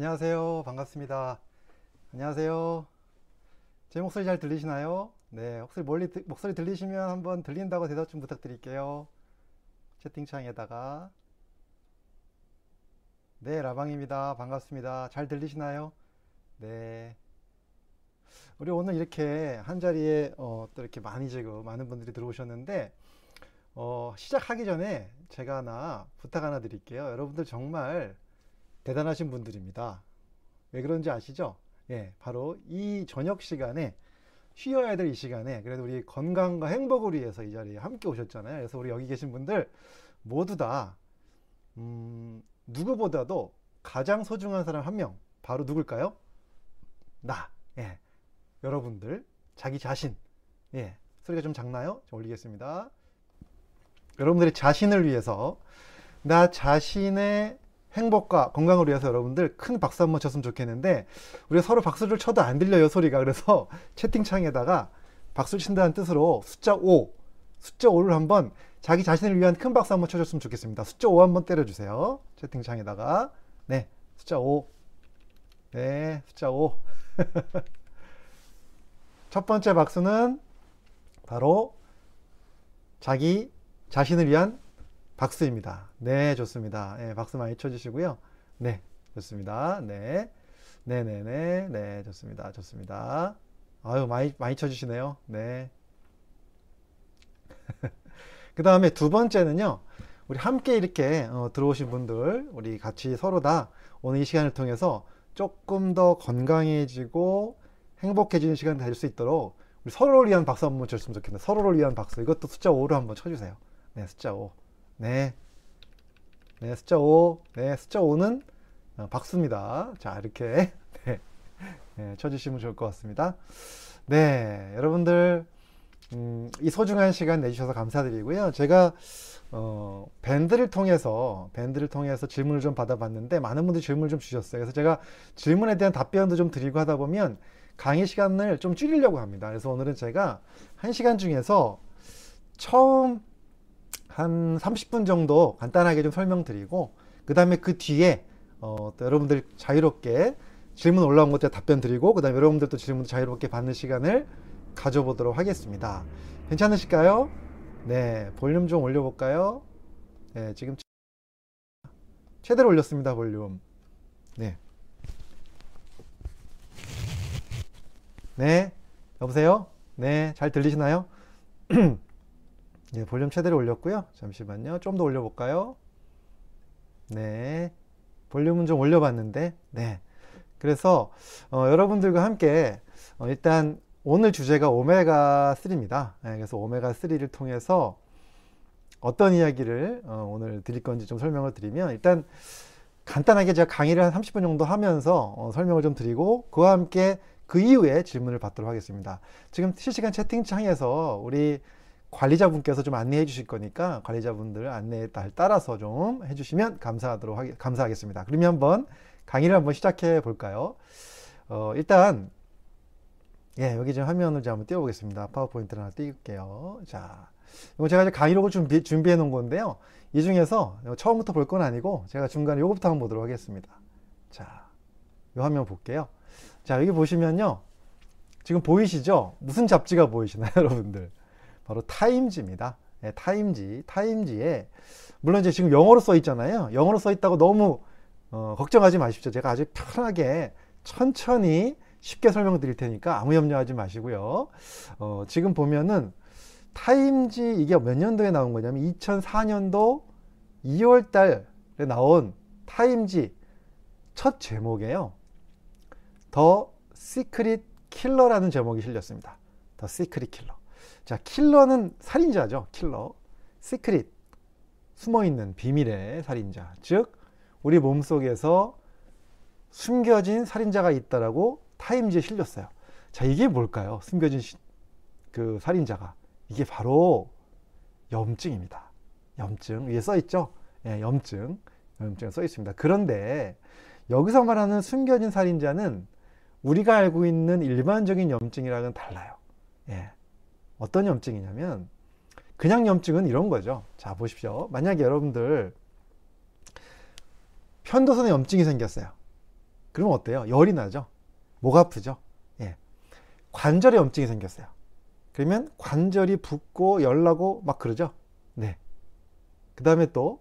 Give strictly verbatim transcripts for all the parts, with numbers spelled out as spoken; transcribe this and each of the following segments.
안녕하세요. 반갑습니다. 안녕하세요. 제 목소리 잘 들리시나요? 네, 혹시 멀리 목소리 들리시면 한번 들린다고 대답 좀 부탁드릴게요. 채팅창에다가. 네, 라방입니다. 반갑습니다. 잘 들리시나요? 네. 우리 오늘 이렇게 한자리에 어, 또 이렇게 많이 지금 많은 분들이 들어오셨는데 어, 시작하기 전에 제가 하나 부탁 하나 드릴게요. 여러분들 정말 대단하신 분들입니다. 왜 그런지 아시죠? 예, 바로 이 저녁 시간에 쉬어야 될 이 시간에 그래도 우리 건강과 행복을 위해서 이 자리에 함께 오셨잖아요. 그래서 우리 여기 계신 분들 모두 다 음, 누구보다도 가장 소중한 사람 한 명, 바로 누굴까요? 나, 예, 여러분들, 자기 자신. 예, 소리가 좀 작나요? 좀 올리겠습니다. 여러분들의 자신을 위해서, 나 자신의 행복과 건강을 위해서 여러분들 큰 박수 한번 쳤으면 좋겠는데, 우리가 서로 박수를 쳐도 안 들려요, 소리가. 그래서 채팅창에다가 박수를 친다는 뜻으로 숫자 오, 숫자 오를 한번 자기 자신을 위한 큰 박수 한번 쳐줬으면 좋겠습니다. 숫자 오 한번 때려주세요. 채팅창에다가. 네, 숫자 오. 네, 숫자 오. 첫 번째 박수는 바로 자기 자신을 위한 박수입니다. 네, 좋습니다. 예, 박수 많이 쳐주시고요. 네, 좋습니다. 네, 네네네. 네, 좋습니다. 좋습니다. 아유, 많이, 많이 쳐주시네요. 네. 그 다음에 두 번째는요, 우리 함께 이렇게 어, 들어오신 분들, 우리 같이 서로 다 오늘 이 시간을 통해서 조금 더 건강해지고 행복해지는 시간을 가질 수 있도록 우리 서로를 위한 박수 한번 쳤으면 좋겠네요. 서로를 위한 박수. 이것도 숫자 오로 한번 쳐주세요. 네, 숫자 오. 네. 네, 숫자 오. 네, 숫자 오는 박수입니다. 자, 이렇게. 네. 네, 쳐주시면 좋을 것 같습니다. 네, 여러분들, 음, 이 소중한 시간 내주셔서 감사드리고요. 제가, 어, 밴드를 통해서, 밴드를 통해서 질문을 좀 받아봤는데, 많은 분들이 질문을 좀 주셨어요. 그래서 제가 질문에 대한 답변도 좀 드리고 하다 보면, 강의 시간을 좀 줄이려고 합니다. 그래서 오늘은 제가 한 시간 중에서 처음, 한 삼십 분 정도 간단하게 좀 설명드리고 그 다음에 그 뒤에 어, 또 여러분들 자유롭게 질문 올라온 것에 답변 드리고 그 다음에 여러분들도 질문 자유롭게 받는 시간을 가져보도록 하겠습니다. 괜찮으실까요? 네, 볼륨 좀 올려볼까요? 네, 지금 최대로 올렸습니다. 볼륨. 네. 네, 여보세요? 네, 잘 들리시나요? 예, 볼륨 최대로 올렸고요. 잠시만요. 좀 더 올려볼까요? 네, 볼륨은 좀 올려봤는데. 네, 그래서 어, 여러분들과 함께 어, 일단 오늘 주제가 오메가삼입니다. 네, 그래서 오메가삼를 통해서 어떤 이야기를 어, 오늘 드릴 건지 좀 설명을 드리면, 일단 간단하게 제가 강의를 한 삼십 분 정도 하면서 어, 설명을 좀 드리고 그와 함께 그 이후에 질문을 받도록 하겠습니다. 지금 실시간 채팅창에서 우리 관리자분께서 좀 안내해 주실 거니까 관리자분들 안내에 따라서 좀 해주시면 감사하도록 하겠, 감사하겠습니다. 그러면 한번 강의를 한번 시작해 볼까요? 어, 일단 예, 여기 지금 화면을 한번 띄워보겠습니다. 파워포인트를 하나 띄울게요. 자, 이거 제가 이제 강의록을 준비, 준비해 놓은 건데요. 이 중에서 처음부터 볼 건 아니고 제가 중간에 요거부터 한번 보도록 하겠습니다. 자, 이 화면 볼게요. 자, 여기 보시면요. 지금 보이시죠? 무슨 잡지가 보이시나요, 여러분들? 바로 타임지입니다. 네, 타임지, 타임지에 물론 이제 지금 영어로 써 있잖아요. 영어로 써 있다고 너무 어, 걱정하지 마십시오. 제가 아주 편하게 천천히 쉽게 설명드릴 테니까 아무 염려하지 마시고요. 어, 지금 보면은 타임지 이게 몇 년도에 나온 거냐면 이천사 년도 이월 달에 나온 타임지 첫 제목에요. The Secret Killer라는 제목이 실렸습니다. The Secret Killer. 자, 킬러는 살인자죠. 킬러. 시크릿, 숨어있는 비밀의 살인자. 즉 우리 몸속에서 숨겨진 살인자가 있다라고 타임지에 실렸어요. 자, 이게 뭘까요? 숨겨진 시, 그 살인자가. 이게 바로 염증입니다. 염증. 위에 써있죠? 예, 염증. 염증 써있습니다. 그런데 여기서 말하는 숨겨진 살인자는 우리가 알고 있는 일반적인 염증이랑은 달라요. 예. 어떤 염증이냐면, 그냥 염증은 이런 거죠. 자, 보십시오. 만약에 여러분들 편도선에 염증이 생겼어요. 그럼 어때요? 열이 나죠? 목 아프죠? 예. 관절에 염증이 생겼어요. 그러면 관절이 붓고 열나고 막 그러죠? 네. 그 다음에 또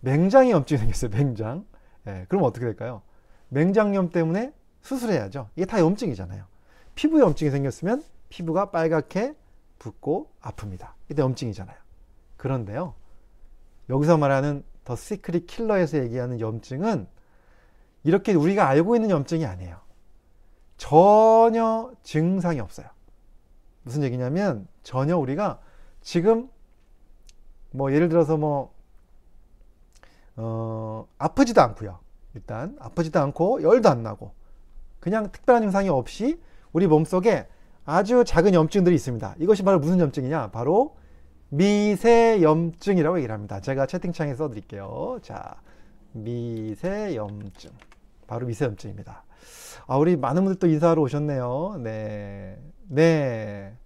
맹장에 염증이 생겼어요. 맹장. 예. 그럼 어떻게 될까요? 맹장염 때문에 수술해야죠. 이게 다 염증이잖아요. 피부에 염증이 생겼으면 피부가 빨갛게 붓고 아픕니다. 이때 염증이잖아요. 그런데요, 여기서 말하는 더 시크릿 킬러에서 얘기하는 염증은 이렇게 우리가 알고 있는 염증이 아니에요. 전혀 증상이 없어요. 무슨 얘기냐면 전혀 우리가 지금 뭐 예를 들어서 뭐 어, 아프지도 않고요. 일단 아프지도 않고 열도 안 나고 그냥 특별한 증상이 없이 우리 몸속에 아주 작은 염증들이 있습니다. 이것이 바로 무슨 염증이냐? 바로 미세염증이라고 얘기를 합니다. 제가 채팅창에 써드릴게요. 자, 미세염증. 바로 미세염증입니다. 아, 우리 많은 분들 또 인사하러 오셨네요. 네. 네.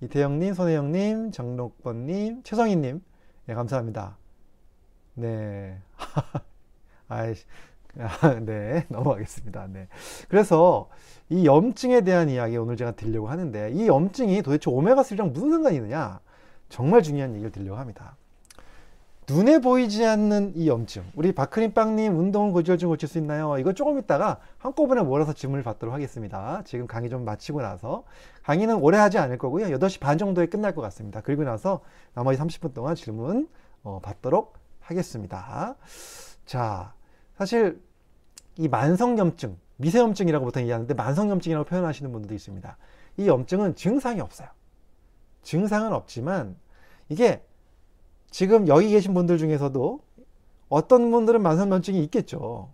이태영님, 손혜영님, 정록번님, 최성희님. 네, 감사합니다. 네. 아이씨. 아, 네, 넘어가겠습니다. 네. 그래서 이 염증에 대한 이야기 오늘 제가 드리려고 하는데, 이 염증이 도대체 오메가삼이랑 무슨 상관이 있느냐, 정말 중요한 얘기를 드리려고 합니다. 눈에 보이지 않는 이 염증, 우리 박크림빵님 운동은 고지혈증 고칠 수 있나요? 이거 조금 있다가 한꺼번에 몰아서 질문을 받도록 하겠습니다. 지금 강의 좀 마치고 나서, 강의는 오래 하지 않을 거고요, 여덟 시 반 정도에 끝날 것 같습니다. 그리고 나서 나머지 삼십 분 동안 질문 어, 받도록 하겠습니다. 자, 사실 이 만성염증, 미세염증이라고 보통 얘기하는데 만성염증이라고 표현하시는 분들도 있습니다. 이 염증은 증상이 없어요. 증상은 없지만 이게 지금 여기 계신 분들 중에서도 어떤 분들은 만성염증이 있겠죠.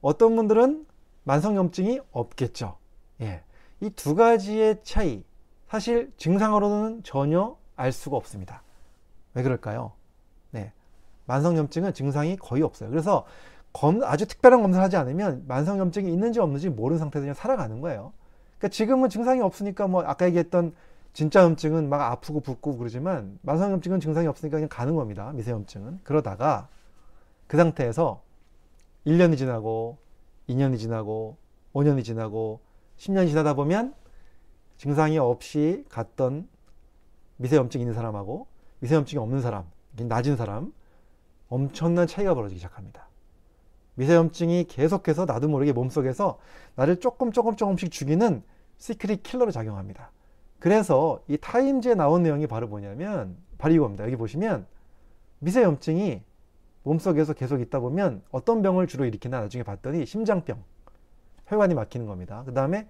어떤 분들은 만성염증이 없겠죠. 예. 이 두 가지의 차이, 사실 증상으로는 전혀 알 수가 없습니다. 왜 그럴까요? 네. 만성염증은 증상이 거의 없어요. 그래서 검, 아주 특별한 검사를 하지 않으면 만성염증이 있는지 없는지 모르는 상태에서 그냥 살아가는 거예요. 그러니까 지금은 증상이 없으니까 뭐 아까 얘기했던 진짜 염증은 막 아프고 붓고 그러지만 만성염증은 증상이 없으니까 그냥 가는 겁니다. 미세염증은. 그러다가 그 상태에서 일 년이 지나고 이 년이 지나고 오 년이 지나고 십 년이 지나다 보면 증상이 없이 갔던 미세염증이 있는 사람하고 미세염증이 없는 사람, 낮은 사람, 엄청난 차이가 벌어지기 시작합니다. 미세염증이 계속해서 나도 모르게 몸속에서 나를 조금 조금 조금씩 죽이는 시크릿 킬러로 작용합니다. 그래서 이 타임즈에 나온 내용이 바로 뭐냐면 바로 이겁니다. 여기 보시면 미세염증이 몸속에서 계속 있다 보면 어떤 병을 주로 일으키나 나중에 봤더니 심장병, 혈관이 막히는 겁니다. 그 다음에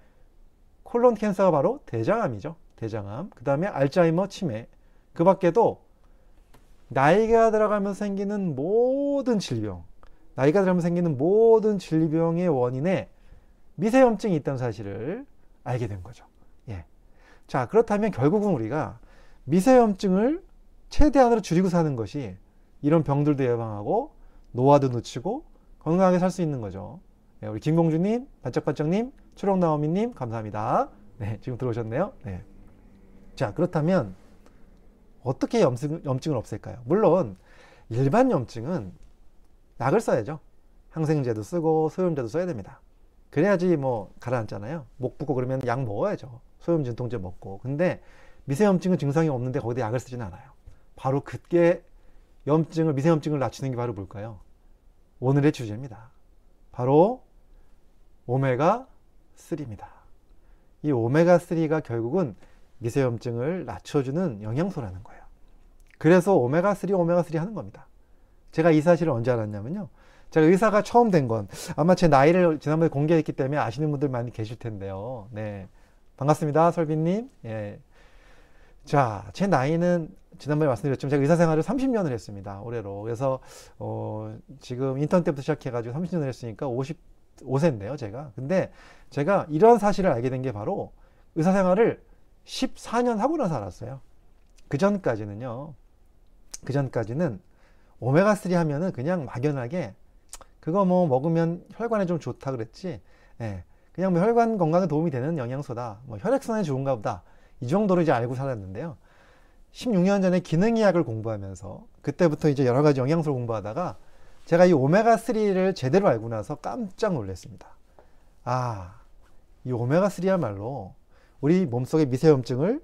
콜론 캔서가 바로 대장암이죠. 대장암. 그 다음에 알츠하이머, 치매. 그 밖에도 나이가 들어가면서 생기는 모든 질병, 나이가 들어가면서 생기는 모든 질병의 원인에 미세염증이 있다는 사실을 알게 된 거죠. 예. 자, 그렇다면 결국은 우리가 미세염증을 최대한으로 줄이고 사는 것이 이런 병들도 예방하고 노화도 늦추고 건강하게 살 수 있는 거죠. 예, 우리 김공주님, 반짝반짝님, 초록나오미님 감사합니다. 네, 지금 들어오셨네요. 네. 자, 그렇다면 어떻게 염증, 염증을 없앨까요? 물론 일반 염증은 약을 써야죠. 항생제도 쓰고 소염제도 써야 됩니다. 그래야지 뭐 가라앉잖아요. 목 붓고 그러면 약 먹어야죠. 소염 진통제 먹고. 근데 미세염증은 증상이 없는데 거기다 약을 쓰진 않아요. 바로 그게 염증을, 미세염증을 낮추는 게 바로 뭘까요? 오늘의 주제입니다. 바로 오메가삼입니다. 이 오메가삼가 결국은 미세염증을 낮춰주는 영양소라는 거예요. 그래서 오메가삼, 오메가삼 하는 겁니다. 제가 이 사실을 언제 알았냐면요, 제가 의사가 처음 된 건 아마 제 나이를 지난번에 공개했기 때문에 아시는 분들 많이 계실 텐데요. 네, 반갑습니다, 설빈님. 예. 자, 제 나이는 지난번에 말씀드렸지만 제가 의사생활을 삼십 년을 했습니다, 올해로. 그래서 어, 지금 인턴 때부터 시작해가지고 삼십 년을 했으니까 오십오 세인데요 제가. 근데 제가 이런 사실을 알게 된 게 바로 의사생활을 십사 년 하고 나서 알았어요. 그 전까지는요, 그 전까지는 오메가삼 하면은 그냥 막연하게 그거 뭐 먹으면 혈관에 좀 좋다 그랬지, 예, 그냥 뭐 혈관 건강에 도움이 되는 영양소다, 뭐 혈액순환에 좋은가 보다, 이 정도로 이제 알고 살았는데요, 십육 년 전에 기능의학을 공부하면서 그때부터 이제 여러 가지 영양소를 공부하다가 제가 이 오메가삼를 제대로 알고 나서 깜짝 놀랐습니다. 아, 이 오메가삼이야말로 우리 몸속의 미세염증을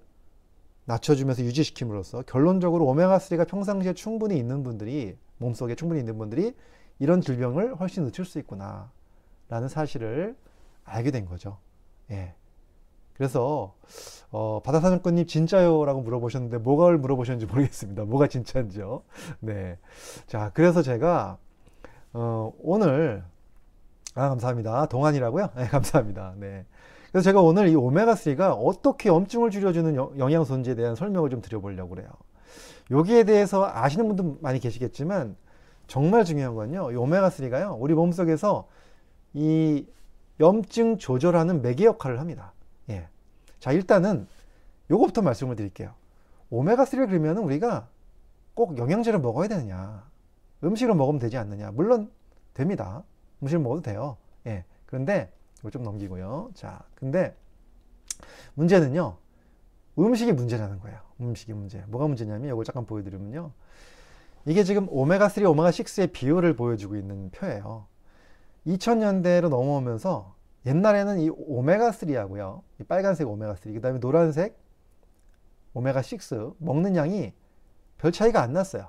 낮춰주면서 유지시킴으로써 결론적으로 오메가삼가 평상시에 충분히 있는 분들이, 몸속에 충분히 있는 분들이 이런 질병을 훨씬 늦출 수 있구나 라는 사실을 알게 된 거죠. 예. 그래서 어, 바다사냥꾼님 진짜요? 라고 물어보셨는데 뭐가 물어보셨는지 모르겠습니다. 뭐가 진짜인지요. 네. 자, 그래서 제가 어, 오늘 아 감사합니다. 동안이라고요? 네, 감사합니다. 네. 그래서 제가 오늘 이 오메가삼가 어떻게 염증을 줄여주는 영양소인지에 대한 설명을 좀 드려보려고 그래요. 여기에 대해서 아시는 분도 많이 계시겠지만 정말 중요한 건요, 이 오메가삼가요 우리 몸속에서 이 염증 조절하는 맥의 역할을 합니다. 예. 자, 일단은 요거부터 말씀을 드릴게요. 오메가삼을 그러면 우리가 꼭 영양제를 먹어야 되느냐, 음식을 먹으면 되지 않느냐. 물론 됩니다. 음식을 먹어도 돼요. 예. 그런데 이거 좀 넘기고요. 자, 근데 문제는요, 음식이 문제라는 거예요. 음식이 문제. 뭐가 문제냐면 이걸 잠깐 보여드리면요, 이게 지금 오메가삼, 오메가육의 비율을 보여주고 있는 표예요. 이천 년대로 넘어오면서 옛날에는 이 오메가삼하고요, 이 빨간색 오메가삼, 그 다음에 노란색 오메가육 먹는 양이 별 차이가 안 났어요.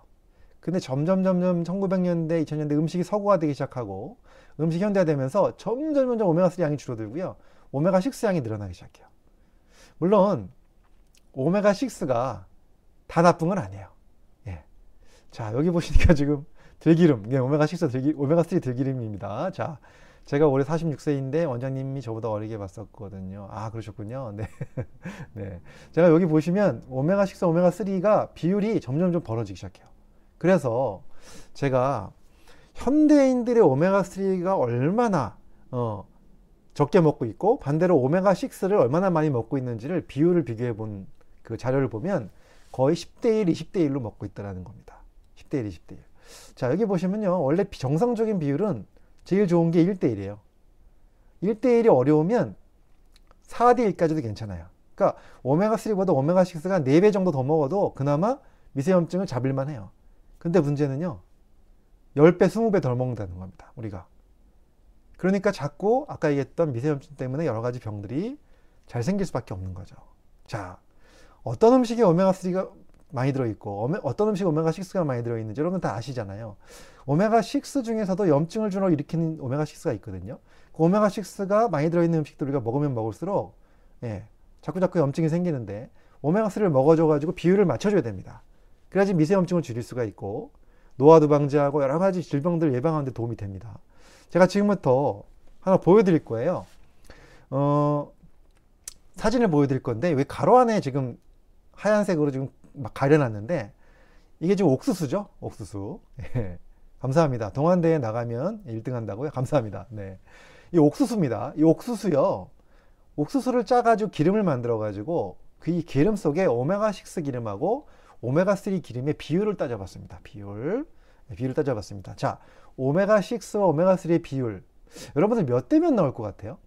근데 점점 점점 천구백 년대, 이천 년대 음식이 서구화되기 시작하고 음식이 현대화되면서 점점 점점 오메가삼 양이 줄어들고요, 오메가육 양이 늘어나기 시작해요. 물론 오메가육가 다 나쁜 건 아니에요. 예. 자, 여기 보시니까 지금 들기름, 예, 오메가육 들기, 오메가삼 들기름입니다. 자, 제가 올해 사십육 세인데 원장님이 저보다 어리게 봤었거든요. 아, 그러셨군요. 네. 네. 제가 여기 보시면 오메가육, 오메가삼가 비율이 점점 좀 벌어지기 시작해요. 그래서 제가 현대인들의 오메가삼가 얼마나 어, 적게 먹고 있고 반대로 오메가육를 얼마나 많이 먹고 있는지를 비율을 비교해 본 그 자료를 보면 거의 십 대 일, 이십 대 일로 먹고 있다는 겁니다. 십 대 일, 이십 대 일. 자, 여기 보시면요, 원래 정상적인 비율은 제일 좋은 게 일 대 일이에요. 일 대 일이 어려우면 사 대 일까지도 괜찮아요. 그러니까 오메가삼보다 오메가육가 네 배 정도 더 먹어도 그나마 미세염증을 잡을만 해요. 근데 문제는요, 십 배, 이십 배 덜 먹는다는 겁니다, 우리가. 그러니까 자꾸 아까 얘기했던 미세염증 때문에 여러 가지 병들이 잘 생길 수밖에 없는 거죠. 자, 어떤 음식에 오메가삼가 많이 들어있고 오메, 어떤 음식에 오메가육가 많이 들어있는지 여러분 다 아시잖아요. 오메가육 중에서도 염증을 주로 일으키는 오메가육가 있거든요. 그 오메가육가 많이 들어있는 음식들 우리가 먹으면 먹을수록 예, 자꾸 자꾸 염증이 생기는데 오메가삼을 먹어줘가지고 비율을 맞춰줘야 됩니다. 그래야지 미세염증을 줄일 수가 있고 노화도 방지하고 여러 가지 질병들을 예방하는 데 도움이 됩니다. 제가 지금부터 하나 보여드릴 거예요. 어, 사진을 보여드릴 건데 왜 가로 안에 지금 하얀색으로 지금 막 가려놨는데 이게 지금 옥수수죠? 옥수수. 예. 감사합니다. 동안대에 나가면 일 등 한다고요? 감사합니다. 네. 이 옥수수입니다. 이 옥수수요, 옥수수를 짜가지고 기름을 만들어가지고 그 기름 속에 오메가육 기름하고 오메가삼 기름의 비율을 따져봤습니다. 비율. 비율을 따져봤습니다. 자, 오메가육와 오메가삼의 비율. 여러분들 몇 대면 나올 것 같아요?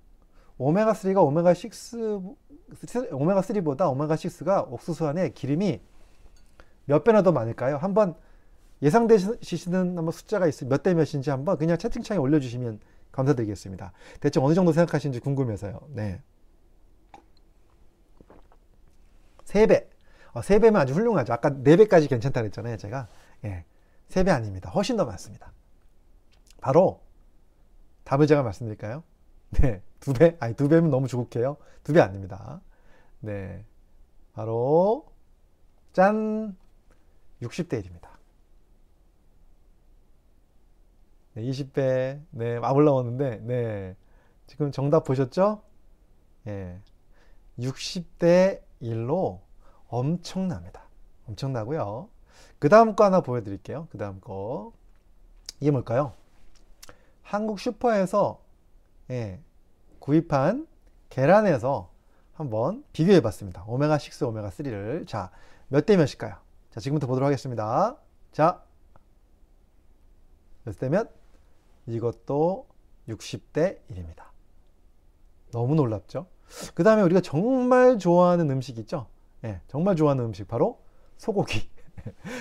오메가삼가 오메가육, 오메가삼보다 오메가육가 옥수수 안에 기름이 몇 배나 더 많을까요? 한번 예상되시는 한번 숫자가 있으면 몇 대 몇인지 한번 그냥 채팅창에 올려주시면 감사드리겠습니다. 대충 어느 정도 생각하시는지 궁금해서요. 네. 세 배. 어, 세 배면 아주 훌륭하죠. 아까 네 배까지 괜찮다 그랬잖아요, 제가. 예. 세 배 아닙니다. 훨씬 더 많습니다. 바로 답을 제가 말씀드릴까요? 네. 두 배? 아니, 두 배면 너무 조급해요. 두 배 아닙니다. 네. 바로 짠! 육십 대 일입니다. 네, 이십 배. 네, 막 올라오는데. 네. 지금 정답 보셨죠? 예. 육십 대 일로 엄청납니다. 엄청나고요. 그 다음 거 하나 보여드릴게요. 그 다음 거. 이게 뭘까요? 한국 슈퍼에서 예, 구입한 계란에서 한번 비교해 봤습니다. 오메가육, 오메가삼를. 자, 몇 대 몇일까요? 자, 지금부터 보도록 하겠습니다. 자, 몇 대 몇? 이것도 육십 대 일입니다. 너무 놀랍죠? 그 다음에 우리가 정말 좋아하는 음식 있죠? 예, 정말 좋아하는 음식, 바로 소고기.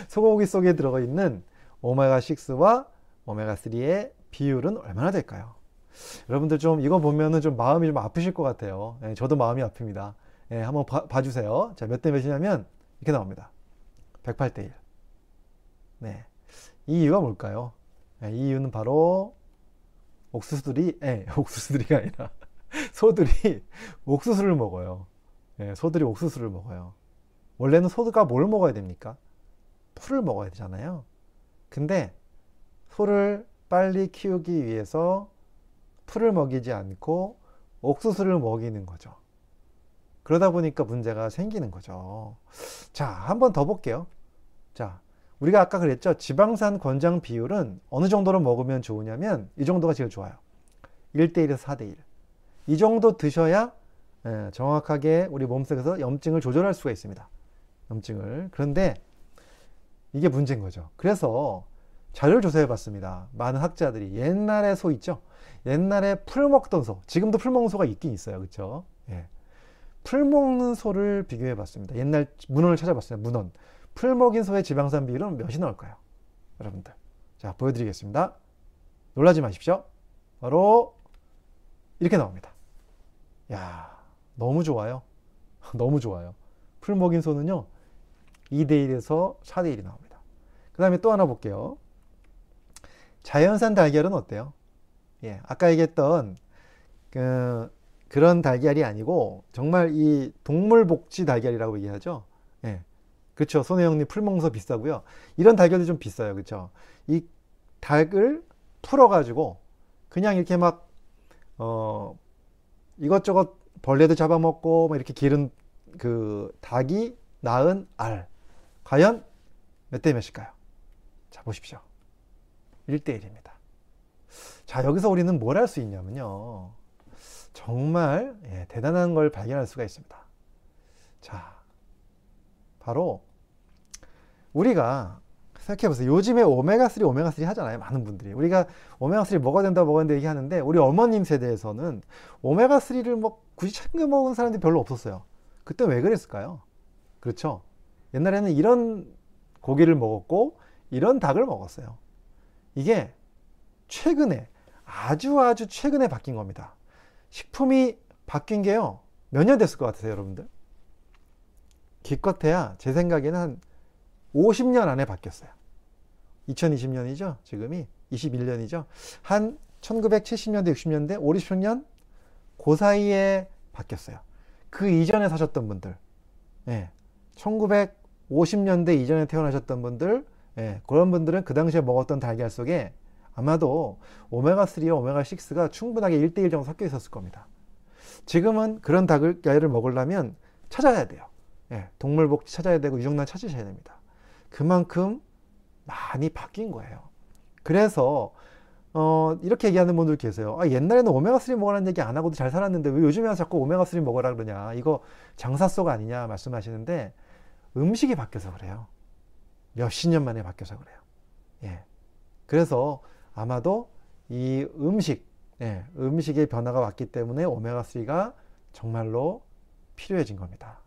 소고기 속에 들어가 있는 오메가육와 오메가삼의 비율은 얼마나 될까요? 여러분들 좀 이거 보면은 좀 마음이 좀 아프실 것 같아요. 예, 저도 마음이 아픕니다. 예, 한번 봐, 봐주세요. 자, 몇 대 몇이냐면 이렇게 나옵니다. 백팔 대 일. 네, 이 이유가 뭘까요? 예, 이 이유는 바로 옥수수들이, 예, 옥수수들이가 아니라 소들이 옥수수를 먹어요. 예, 소들이 옥수수를 먹어요. 원래는 소가 뭘 먹어야 됩니까? 풀을 먹어야 되잖아요. 근데 소를 빨리 키우기 위해서 풀을 먹이지 않고 옥수수를 먹이는 거죠. 그러다 보니까 문제가 생기는 거죠. 자, 한 번 더 볼게요. 자, 우리가 아까 그랬죠. 지방산 권장 비율은 어느 정도로 먹으면 좋으냐면 이 정도가 제일 좋아요. 일 대 일에서 사 대 일. 이 정도 드셔야 정확하게 우리 몸속에서 염증을 조절할 수가 있습니다. 염증을. 그런데 이게 문제인 거죠. 그래서 자료를 조사해 봤습니다. 많은 학자들이 옛날에 소 있죠? 옛날에 풀 먹던 소, 지금도 풀 먹는 소가 있긴 있어요. 그렇죠? 예. 풀 먹는 소를 비교해 봤습니다. 옛날 문헌을 찾아봤습니다. 문헌. 풀 먹인 소의 지방산 비율은 몇이 나올까요? 여러분들. 자, 보여드리겠습니다. 놀라지 마십시오. 바로 이렇게 나옵니다. 야, 너무 좋아요. 너무 좋아요. 풀 먹인 소는요, 이 대 일에서 사 대 일이 나옵니다. 그 다음에 또 하나 볼게요. 자연산 달걀은 어때요? 예, 아까 얘기했던 그, 그런 달걀이 아니고 정말 이 동물복지 달걀이라고 얘기하죠. 예, 그렇죠. 손혜영님 풀 먹는 소 비싸고요. 이런 달걀도 좀 비싸요. 그렇죠. 이 닭을 풀어가지고 그냥 이렇게 막 어, 이것저것 벌레도 잡아먹고 막 이렇게 기른 그 닭이 낳은 알, 과연 몇 대 몇일까요? 자, 보십시오. 일 대 일입니다. 자, 여기서 우리는 뭘 할 수 있냐면요, 정말 예, 대단한 걸 발견할 수가 있습니다. 자, 바로 우리가 생각해보세요. 요즘에 오메가삼, 오메가삼 하잖아요. 많은 분들이. 우리가 오메가삼 먹어야 된다, 먹어야 된다 얘기하는데, 우리 어머님 세대에서는 오메가삼을 뭐 굳이 챙겨 먹은 사람들이 별로 없었어요. 그때 왜 그랬을까요? 그렇죠. 옛날에는 이런 고기를 먹었고 이런 닭을 먹었어요. 이게 최근에, 아주 아주 최근에 바뀐 겁니다. 식품이 바뀐 게요, 몇 년 됐을 것 같으세요, 여러분들? 기껏해야 제 생각에는 한 오십 년 안에 바뀌었어요. 이천이십 년이죠. 지금이 이십일 년이죠. 한 천구백칠십 년대, 육십 년대, 오십 년, 그 사이에 바뀌었어요. 그 이전에 사셨던 분들, 예, 천구백오십 년대 이전에 태어나셨던 분들, 예, 그런 분들은 그 당시에 먹었던 달걀 속에 아마도 오메가삼와 오메가육가 충분하게 일 대 일 정도 섞여 있었을 겁니다. 지금은 그런 닭을 먹으려면 찾아야 돼요. 예, 동물복지 찾아야 되고 유정란 찾으셔야 됩니다. 그만큼 많이 바뀐 거예요. 그래서 어, 이렇게 얘기하는 분들 계세요. 아, 옛날에는 오메가삼 먹으라는 얘기 안 하고도 잘 살았는데 왜 요즘에 와서 자꾸 오메가삼 먹으라 그러냐, 이거 장사속 아니냐 말씀하시는데, 음식이 바뀌어서 그래요. 몇십 년 만에 바뀌어서 그래요. 예. 그래서 아마도 이 음식, 예, 음식의 변화가 왔기 때문에 오메가삼이 정말로 필요해진 겁니다.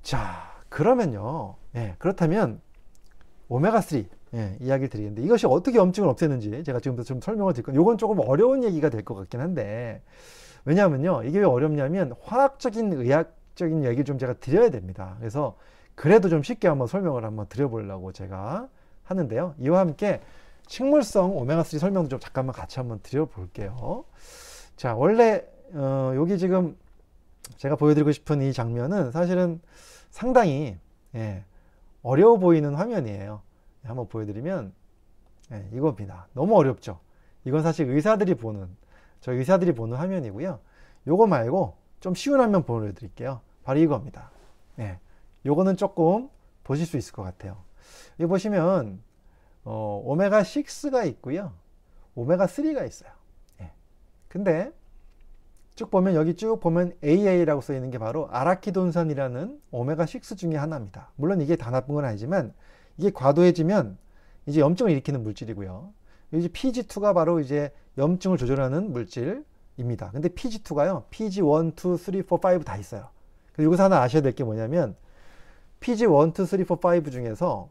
자, 그러면요, 예, 그렇다면 오메가삼, 예, 이야기를 드리겠는데, 이것이 어떻게 염증을 없애는지 제가 지금부터 좀 설명을 드릴 건데, 이건 조금 어려운 얘기가 될 것 같긴 한데, 왜냐면요, 이게 왜 어렵냐면 화학적인, 의학적인 얘기를 좀 제가 드려야 됩니다. 그래서 그래도 좀 쉽게 한번 설명을 한번 드려보려고 제가 하는데요, 이와 함께 식물성 오메가삼 설명도 좀 잠깐만 같이 한번 드려볼게요. 자, 원래 어, 여기 지금 제가 보여드리고 싶은 이 장면은 사실은 상당히, 예, 어려워 보이는 화면이에요. 한번 보여드리면, 예, 이겁니다. 너무 어렵죠. 이건 사실 의사들이 보는, 저희 의사들이 보는 화면이고요. 요거 말고 좀 쉬운 화면 보여드릴게요. 바로 이겁니다. 예, 요거는 조금 보실 수 있을 것 같아요. 여기 보시면 어, 오메가육가 있고요, 오메가삼가 있어요. 예. 근데 쭉 보면, 여기 쭉 보면 에이에이라고 써 있는 게 바로 아라키돈산이라는 오메가육 중에 하나입니다. 물론 이게 다 나쁜 건 아니지만, 이게 과도해지면 이제 염증을 일으키는 물질이고요. 이제 피지 투가 바로 이제 염증을 조절하는 물질입니다. 근데 피지 투가요, 피지 일, 이, 삼, 사, 오 다 있어요. 근데 여기서 하나 아셔야 될 게 뭐냐면, 피지 일, 이, 삼, 사, 오 중에서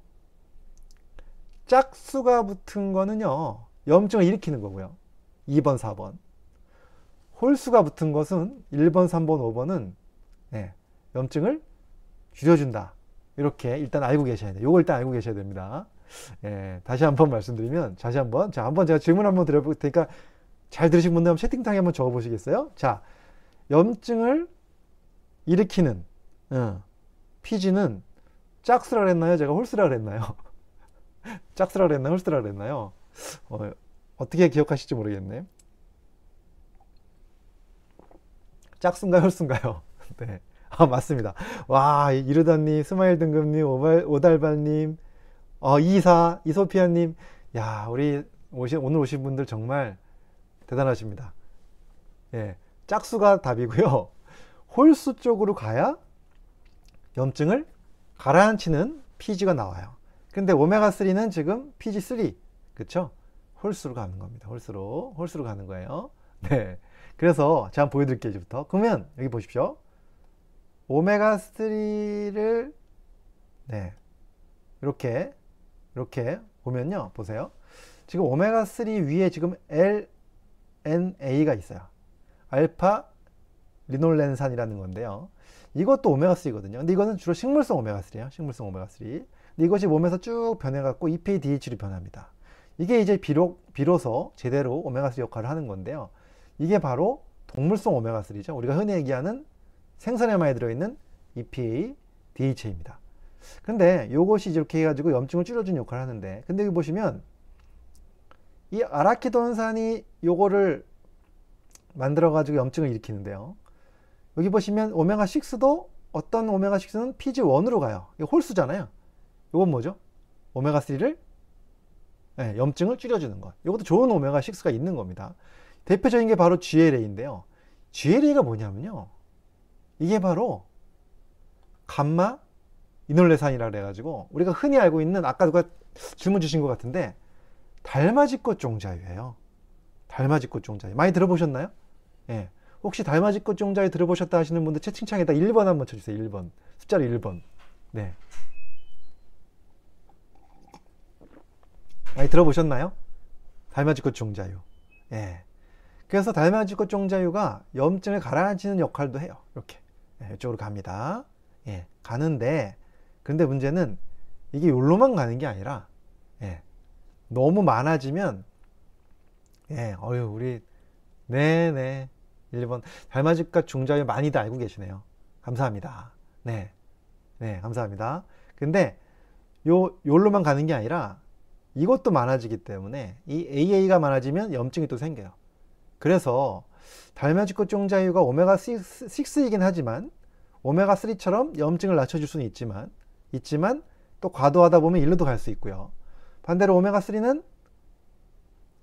짝수가 붙은 거는요, 염증을 일으키는 거고요. 이 번, 사 번. 홀수가 붙은 것은 일 번, 삼 번, 오 번은 네, 염증을 줄여준다. 이렇게 일단 알고 계셔야 돼요. 요거 일단 알고 계셔야 됩니다. 예, 다시 한번 말씀드리면, 다시 한번, 자, 한번 제가 질문 한번 드려볼 테니까 잘 들으신 분들 한번 채팅창에 한번 적어보시겠어요? 자, 염증을 일으키는 어, 피지는 짝수라 그랬나요? 제가 홀수라 그랬나요? 짝수라 그랬나요? 홀수라 그랬나요? 어, 어떻게 기억하실지 모르겠네. 짝수인가요? 홀수인가요? 네. 아, 맞습니다. 와, 이르다님, 스마일 등급님, 오발, 오달발님, 어, 이사, 이소피아님. 야, 우리 오신, 오늘 오신 분들 정말 대단하십니다. 예. 짝수가 답이고요. 홀수 쪽으로 가야 염증을 가라앉히는 피지가 나와요. 근데 오메가삼은 지금 피지 삼, 그쵸? 홀수로 가는 겁니다. 홀수로, 홀수로 가는 거예요. 네. 그래서 제가 보여드릴게요, 이제부터. 그러면 여기 보십시오. 오메가삼을, 네. 이렇게, 이렇게 보면요. 보세요. 지금 오메가삼 위에 지금 엘 엔 에이가 있어요. 알파 리놀렌산이라는 건데요. 이것도 오메가삼이거든요. 근데 이거는 주로 식물성 오메가삼이에요. 식물성 오메가삼. 근데 이것이 몸에서 쭉 변해갖고 이 피 디 에이치로 변합니다. 이게 이제 비록, 비로소 제대로 오메가삼 역할을 하는 건데요. 이게 바로 동물성 오메가삼이죠. 우리가 흔히 얘기하는 생선에 많이 들어있는 이 피 디 에이치입니다. 근데 이것이 이렇게 해가지고 염증을 줄여주는 역할을 하는데, 근데 여기 보시면 이 아라키돈산이 요거를 만들어가지고 염증을 일으키는데요. 여기 보시면 오메가육도 어떤 오메가육는 피지 일으로 가요. 이거 홀수잖아요. 이건 뭐죠? 오메가삼을, 네, 염증을 줄여주는 것. 이것도 좋은 오메가육가 있는 겁니다. 대표적인 게 바로 지 엘 에이인데요. 지 엘 에이가 뭐냐면요. 이게 바로 감마 이놀레산이라 그래가지고 우리가 흔히 알고 있는, 아까 누가 질문 주신 것 같은데, 달맞이꽃 종자유예요. 달맞이꽃 종자유. 많이 들어보셨나요? 예. 혹시 달맞이꽃 종자유 들어보셨다 하시는 분들 채팅창에다 일 번 한번 쳐주세요. 일 번. 숫자로 일 번. 네. 많이 들어보셨나요? 달맞이꽃 종자유. 예. 그래서 달맞이꽃 종자유가 염증을 가라앉히는 역할도 해요. 이렇게. 예, 이쪽으로 갑니다. 예. 가는데, 근데 문제는 이게 요로만 가는 게 아니라, 예. 너무 많아지면, 예, 어휴, 우리, 네네. 일 번. 달맞이꽃 종자유 많이들 알고 계시네요. 감사합니다. 네. 네, 감사합니다. 근데, 요, 요로만 가는 게 아니라, 이것도 많아지기 때문에, 이 에이 에이가 많아지면 염증이 또 생겨요. 그래서, 달맞이꽃 종자유가 오메가육이긴 하지만, 오메가삼처럼 염증을 낮춰줄 수는 있지만, 있지만, 또 과도하다 보면 일로도 갈 수 있고요. 반대로 오메가삼은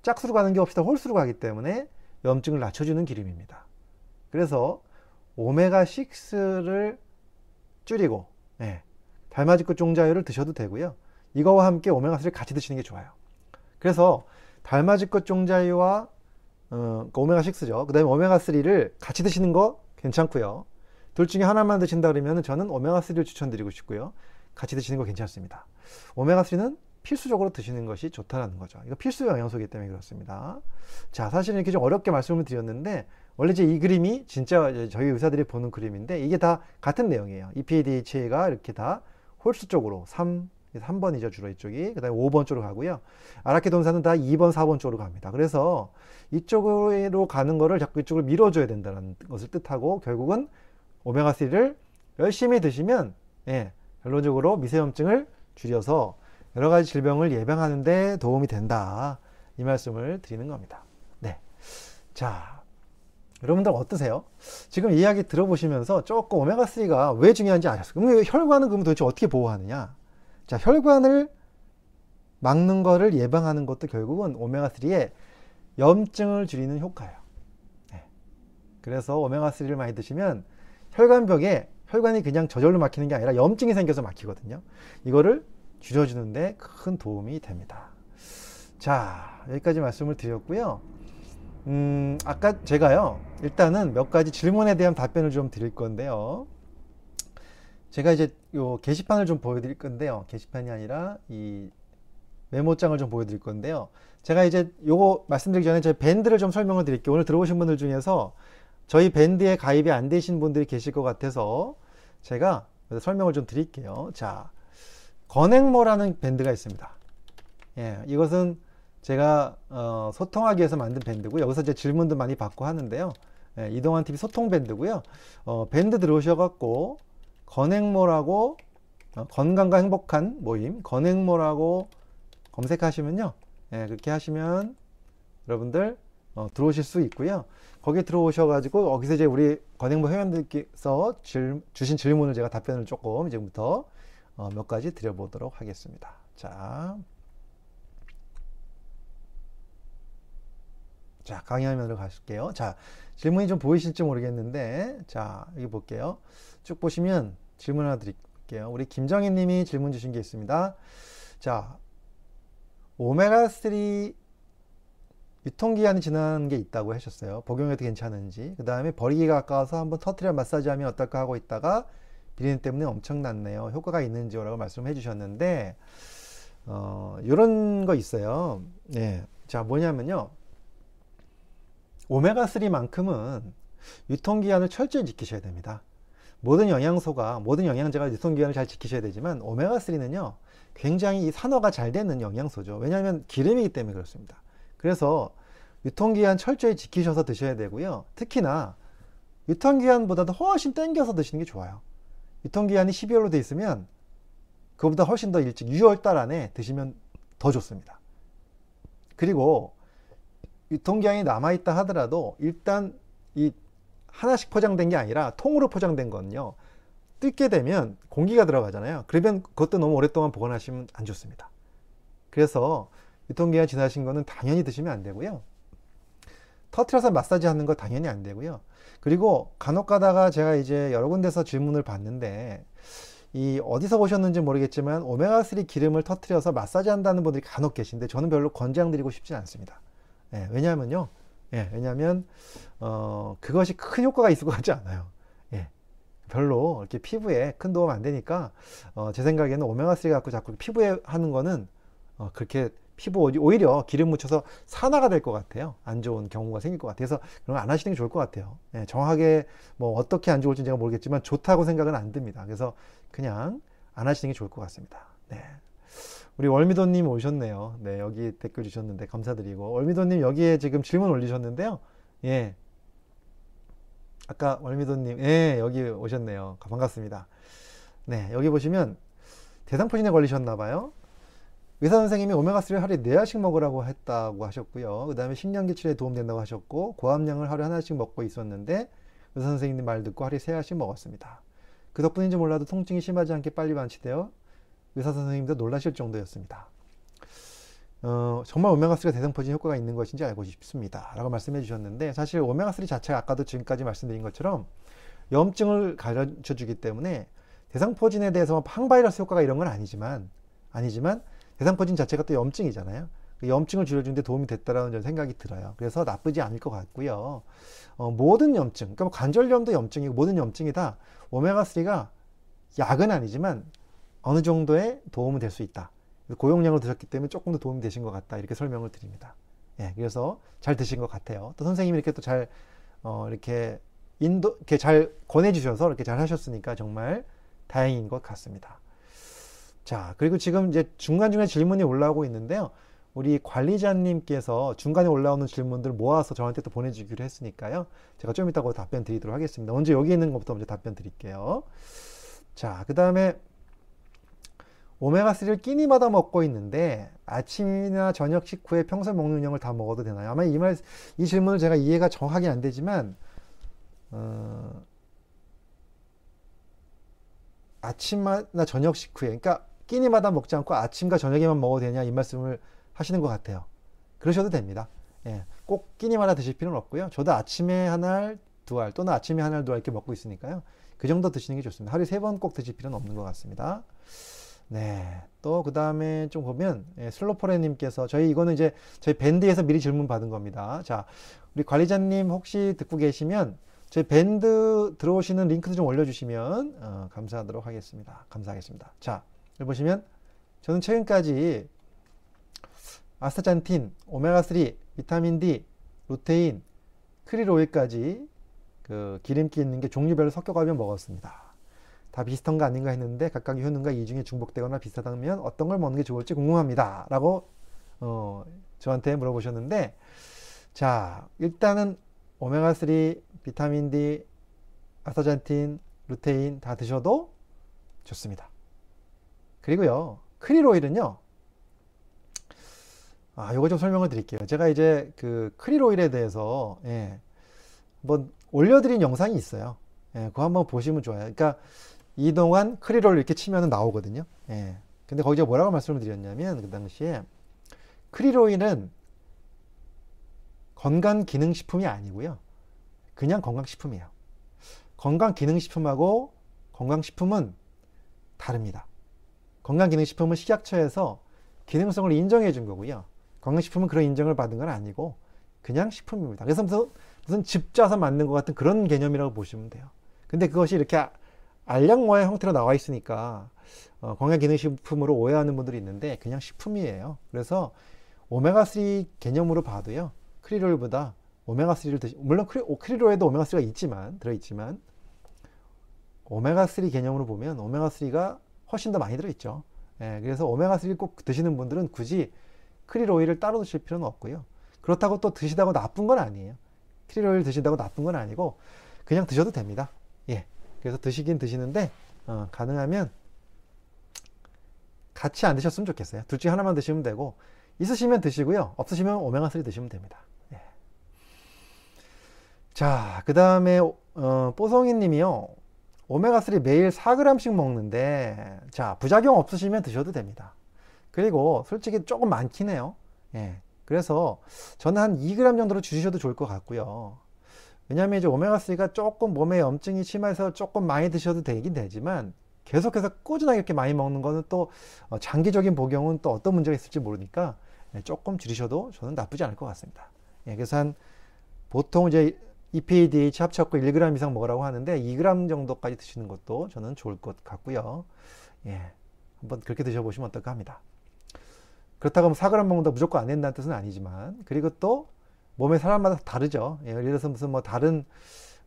짝수로 가는 게 없이 홀수로 가기 때문에 염증을 낮춰주는 기름입니다. 그래서 오메가육를 줄이고, 예, 달맞이꽃 종자유를 드셔도 되고요. 이거와 함께 오메가삼을 같이 드시는 게 좋아요. 그래서 달맞이꽃 종자유와 어, 오메가육죠. 그 다음에 오메가삼을 같이 드시는 거 괜찮고요. 둘 중에 하나만 드신다 그러면 저는 오메가삼을 추천드리고 싶고요. 같이 드시는 거 괜찮습니다. 오메가삼은 필수적으로 드시는 것이 좋다는 거죠. 이거 필수 영양소이기 때문에 그렇습니다. 자, 사실은 이렇게 좀 어렵게 말씀을 드렸는데, 원래 이제 이 그림이 진짜 저희 의사들이 보는 그림인데, 이게 다 같은 내용이에요. 이 피 디 에이치가 이렇게 다 홀수 쪽으로 삼, 삼 번이죠. 주로 이쪽이. 그 다음에 오 번 쪽으로 가고요. 아라키돈산은 다 이 번, 사 번 쪽으로 갑니다. 그래서 이쪽으로 가는 거를 자꾸 이쪽으로 밀어줘야 된다는 것을 뜻하고, 결국은 오메가삼을 열심히 드시면, 예, 결론적으로 미세염증을 줄여서 여러 가지 질병을 예방하는 데 도움이 된다, 이 말씀을 드리는 겁니다. 네, 자, 여러분들 어떠세요? 지금 이야기 들어보시면서 조금 오메가삼가 왜 중요한지 아셨어요? 그럼 혈관은 그럼 도대체 어떻게 보호하느냐? 자, 혈관을 막는 거를 예방하는 것도 결국은 오메가삼의 염증을 줄이는 효과예요. 네. 그래서 오메가삼을 많이 드시면 혈관벽에 혈관이 그냥 저절로 막히는 게 아니라 염증이 생겨서 막히거든요. 이거를 줄여주는데 큰 도움이 됩니다. 자, 여기까지 말씀을 드렸고요. 음, 아까 제가요, 일단은 몇 가지 질문에 대한 답변을 좀 드릴 건데요. 제가 이제 요 게시판을 좀 보여드릴 건데요. 게시판이 아니라 이 메모장을 좀 보여드릴 건데요. 제가 이제 요거 말씀드리기 전에 저희 밴드를 좀 설명을 드릴게요. 오늘 들어오신 분들 중에서 저희 밴드에 가입이 안 되신 분들이 계실 것 같아서 제가 설명을 좀 드릴게요. 자, 건행모라는 밴드가 있습니다. 예, 이것은 제가 어, 소통하기 위해서 만든 밴드고, 여기서 제 질문도 많이 받고 하는데요. 예, 이동환티비 소통 밴드고요. 어, 밴드 들어오셔갖고 건행모라고, 어, 건강과 행복한 모임, 건행모라고 검색하시면요, 예, 그렇게 하시면 여러분들 어, 들어오실 수 있고요. 거기 들어오셔가지고 거기서 이제 우리 건행모 회원들께서 질, 주신 질문을 제가 답변을 조금 지금부터 어, 몇 가지 드려보도록 하겠습니다. 자, 자 강의화면으로 가실게요. 자, 질문이 좀 보이실지 모르겠는데, 자 여기 볼게요. 쭉 보시면 질문 하나 드릴게요. 우리 김정희 님이 질문 주신 게 있습니다. 자, 오메가삼 유통기한이 지난 게 있다고 하셨어요. 복용해도 괜찮은지, 그 다음에 버리기가 아까워서 한번 터트려 마사지하면 어떨까 하고 있다가 비린 때문에 엄청났네요. 효과가 있는지 라고 말씀해 주셨는데, 어, 요런 거 있어요. 예. 자, 뭐냐면요, 오메가삼만큼은 유통기한을 철저히 지키셔야 됩니다. 모든 영양소가, 모든 영양제가 유통기한을 잘 지키셔야 되지만, 오메가삼은요 굉장히 이 산화가 잘 되는 영양소죠. 왜냐하면 기름이기 때문에 그렇습니다. 그래서 유통기한 철저히 지키셔서 드셔야 되고요. 특히나 유통기한보다도 훨씬 땡겨서 드시는 게 좋아요. 유통기한이 십이월로 돼 있으면 그보다 훨씬 더 일찍 유월달 안에 드시면 더 좋습니다. 그리고 유통기한이 남아있다 하더라도 일단 이 하나씩 포장된 게 아니라 통으로 포장된 건요, 뜯게 되면 공기가 들어가잖아요. 그러면 그것도 너무 오랫동안 보관하시면 안 좋습니다. 그래서 유통기한 지나신 거는 당연히 드시면 안 되고요. 터트려서 마사지 하는 거 당연히 안 되고요. 그리고 간혹 가다가 제가 이제 여러 군데서 질문을 받는데, 이 어디서 보셨는지 모르겠지만 오메가삼 기름을 터트려서 마사지 한다는 분들이 간혹 계신데, 저는 별로 권장드리고 싶진 않습니다. 예, 왜냐면요, 예, 왜냐면, 어, 그것이 큰 효과가 있을 것 같지 않아요. 예, 별로 이렇게 피부에 큰 도움 안 되니까, 어, 제 생각에는 오메가삼 갖고 자꾸 피부에 하는 거는, 어, 그렇게 피부 오히려 기름 묻혀서 산화가 될 것 같아요. 안 좋은 경우가 생길 것 같아요. 그래서 그런 거 안 하시는 게 좋을 것 같아요. 예, 정확하게 뭐 어떻게 안 좋을지 제가 모르겠지만 좋다고 생각은 안 듭니다. 그래서 그냥 안 하시는 게 좋을 것 같습니다. 네. 우리 월미도님 오셨네요. 네, 여기 댓글 주셨는데 감사드리고, 월미도님 여기에 지금 질문 올리셨는데요. 예, 아까 월미도님, 예, 여기 오셨네요. 반갑습니다. 네, 여기 보시면 대상포진에 걸리셨나봐요. 의사 선생님이 오메가삼을 하루에 네 알씩 먹으라고 했다고 하셨고요. 그 다음에 신경계 치료에 도움된다고 하셨고, 고함량을 하루에 하나씩 먹고 있었는데 의사 선생님 말 듣고 하루에 세 알씩 먹었습니다. 그 덕분인지 몰라도 통증이 심하지 않게 빨리 완치되어 의사 선생님도 놀라실 정도였습니다. 어, 정말 오메가삼가 대상포진 효과가 있는 것인지 알고 싶습니다 라고 말씀해 주셨는데, 사실 오메가삼 자체가 아까도 지금까지 말씀드린 것처럼 염증을 가려쳐 주기 때문에 대상포진에 대해서 항바이러스 효과가 이런 건 아니지만 아니지만 대상포진 자체가 또 염증이잖아요. 그 염증을 줄여주는데 도움이 됐다라는 저는 생각이 들어요. 그래서 나쁘지 않을 것 같고요. 어, 모든 염증, 그러니까 관절염도 염증이고 모든 염증이 다 오메가삼가 약은 아니지만 어느 정도의 도움이 될 수 있다. 고용량을 드셨기 때문에 조금 더 도움이 되신 것 같다. 이렇게 설명을 드립니다. 예, 그래서 잘 드신 것 같아요. 또 선생님이 이렇게 또 잘, 어, 이렇게 인도, 이렇게 잘 권해주셔서 이렇게 잘 하셨으니까 정말 다행인 것 같습니다. 자, 그리고 지금 이제 중간중간에 질문이 올라오고 있는데요. 우리 관리자님께서 중간에 올라오는 질문들 모아서 저한테 또 보내주기로 했으니까요. 제가 좀 이따가 답변 드리도록 하겠습니다. 먼저 여기 있는 것부터 먼저 답변 드릴게요. 자, 그 다음에 오메가삼을 끼니마다 먹고 있는데 아침이나 저녁 식후에 평소 먹는 양을 다 먹어도 되나요? 아마 이 말, 이 질문을 제가 이해가 정확하게 안 되지만, 어, 아침이나 저녁 식후에, 그러니까 끼니마다 먹지 않고 아침과 저녁에만 먹어도 되냐, 이 말씀을 하시는 것 같아요. 그러셔도 됩니다. 예, 꼭 끼니마다 드실 필요는 없고요. 저도 아침에 한 알, 두 알, 또는 아침에 한 알, 두 알 이렇게 먹고 있으니까요. 그 정도 드시는 게 좋습니다. 하루에 세 번 꼭 드실 필요는 없는 것 같습니다. 네, 또 그 다음에 좀 보면, 예, 슬로포레님께서, 저희 이거는 이제 저희 밴드에서 미리 질문 받은 겁니다. 자, 우리 관리자님 혹시 듣고 계시면 저희 밴드 들어오시는 링크도 좀 올려주시면 어, 감사하도록 하겠습니다. 감사하겠습니다. 자, 여기 보시면 저는 최근까지 아스타잔틴, 오메가삼, 비타민 D, 루테인, 크릴 오일까지 그 기름기 있는 게 종류별로 섞여가며 먹었습니다. 다 비슷한 거 아닌가 했는데 각각의 효능과 이중에 중복되거나 비슷하다면 어떤 걸 먹는 게 좋을지 궁금합니다. 라고 어, 저한테 물어보셨는데, 자, 일단은 오메가삼, 비타민 D, 아스타잔틴, 루테인 다 드셔도 좋습니다. 그리고요, 크릴 오일은요, 아, 요거 좀 설명을 드릴게요. 제가 이제 그 크릴 오일에 대해서 예, 뭐 올려드린 영상이 있어요. 예, 그거 한번 보시면 좋아요. 그러니까 이동환 크릴 오일 이렇게 치면 나오거든요. 예, 근데 거기 제가 뭐라고 말씀을 드렸냐면, 그 당시에 크릴 오일은 건강기능식품이 아니고요, 그냥 건강식품이에요. 건강기능식품하고 건강식품은 다릅니다. 건강기능식품은 식약처에서 기능성을 인정해 준 거고요, 건강식품은 그런 인정을 받은 건 아니고 그냥 식품입니다. 그래서 무슨, 무슨 집 짜서 만든 것 같은 그런 개념이라고 보시면 돼요. 근데 그것이 이렇게 알약모의 형태로 나와 있으니까 어, 건강기능식품으로 오해하는 분들이 있는데 그냥 식품이에요. 그래서 오메가삼 개념으로 봐도요, 크릴 오일보다 오메가삼을 드시, 물론 크리, 크릴 오일에도 오메가삼이 있지만, 들어있지만 오메가삼 개념으로 보면 오메가삼이 훨씬 더 많이 들어있죠. 예, 그래서 오메가삼 꼭 드시는 분들은 굳이 크릴 오일을 따로 드실 필요는 없고요. 그렇다고 또 드시다고 나쁜 건 아니에요. 크릴 오일 드신다고 나쁜 건 아니고 그냥 드셔도 됩니다. 예, 그래서 드시긴 드시는데 어, 가능하면 같이 안 드셨으면 좋겠어요. 둘 중에 하나만 드시면 되고, 있으시면 드시고요, 없으시면 오메가삼 드시면 됩니다. 예. 자, 그 다음에 어, 뽀송이 님이요, 오메가삼 매일 사 그램씩 먹는데, 자, 부작용 없으시면 드셔도 됩니다. 그리고 솔직히 조금 많긴 해요. 예. 그래서 저는 한 이 그램 정도로 줄이셔도 좋을 것 같고요. 왜냐하면 이제 오메가삼이 조금 몸에 염증이 심해서 조금 많이 드셔도 되긴 되지만, 계속해서 꾸준하게 이렇게 많이 먹는 거는 또 장기적인 복용은 또 어떤 문제가 있을지 모르니까 조금 줄이셔도 저는 나쁘지 않을 것 같습니다. 예. 그래서 한 보통 이제 이 피 에 디 에이치 합쳤고 일 그램 이상 먹으라고 하는데 이 그램 정도까지 드시는 것도 저는 좋을 것 같고요. 예, 한번 그렇게 드셔보시면 어떨까 합니다. 그렇다고 뭐 사 그램 먹는다 무조건 안 된다는 뜻은 아니지만, 그리고 또 몸의 사람마다 다르죠. 예, 예를 들어서 무슨 뭐 다른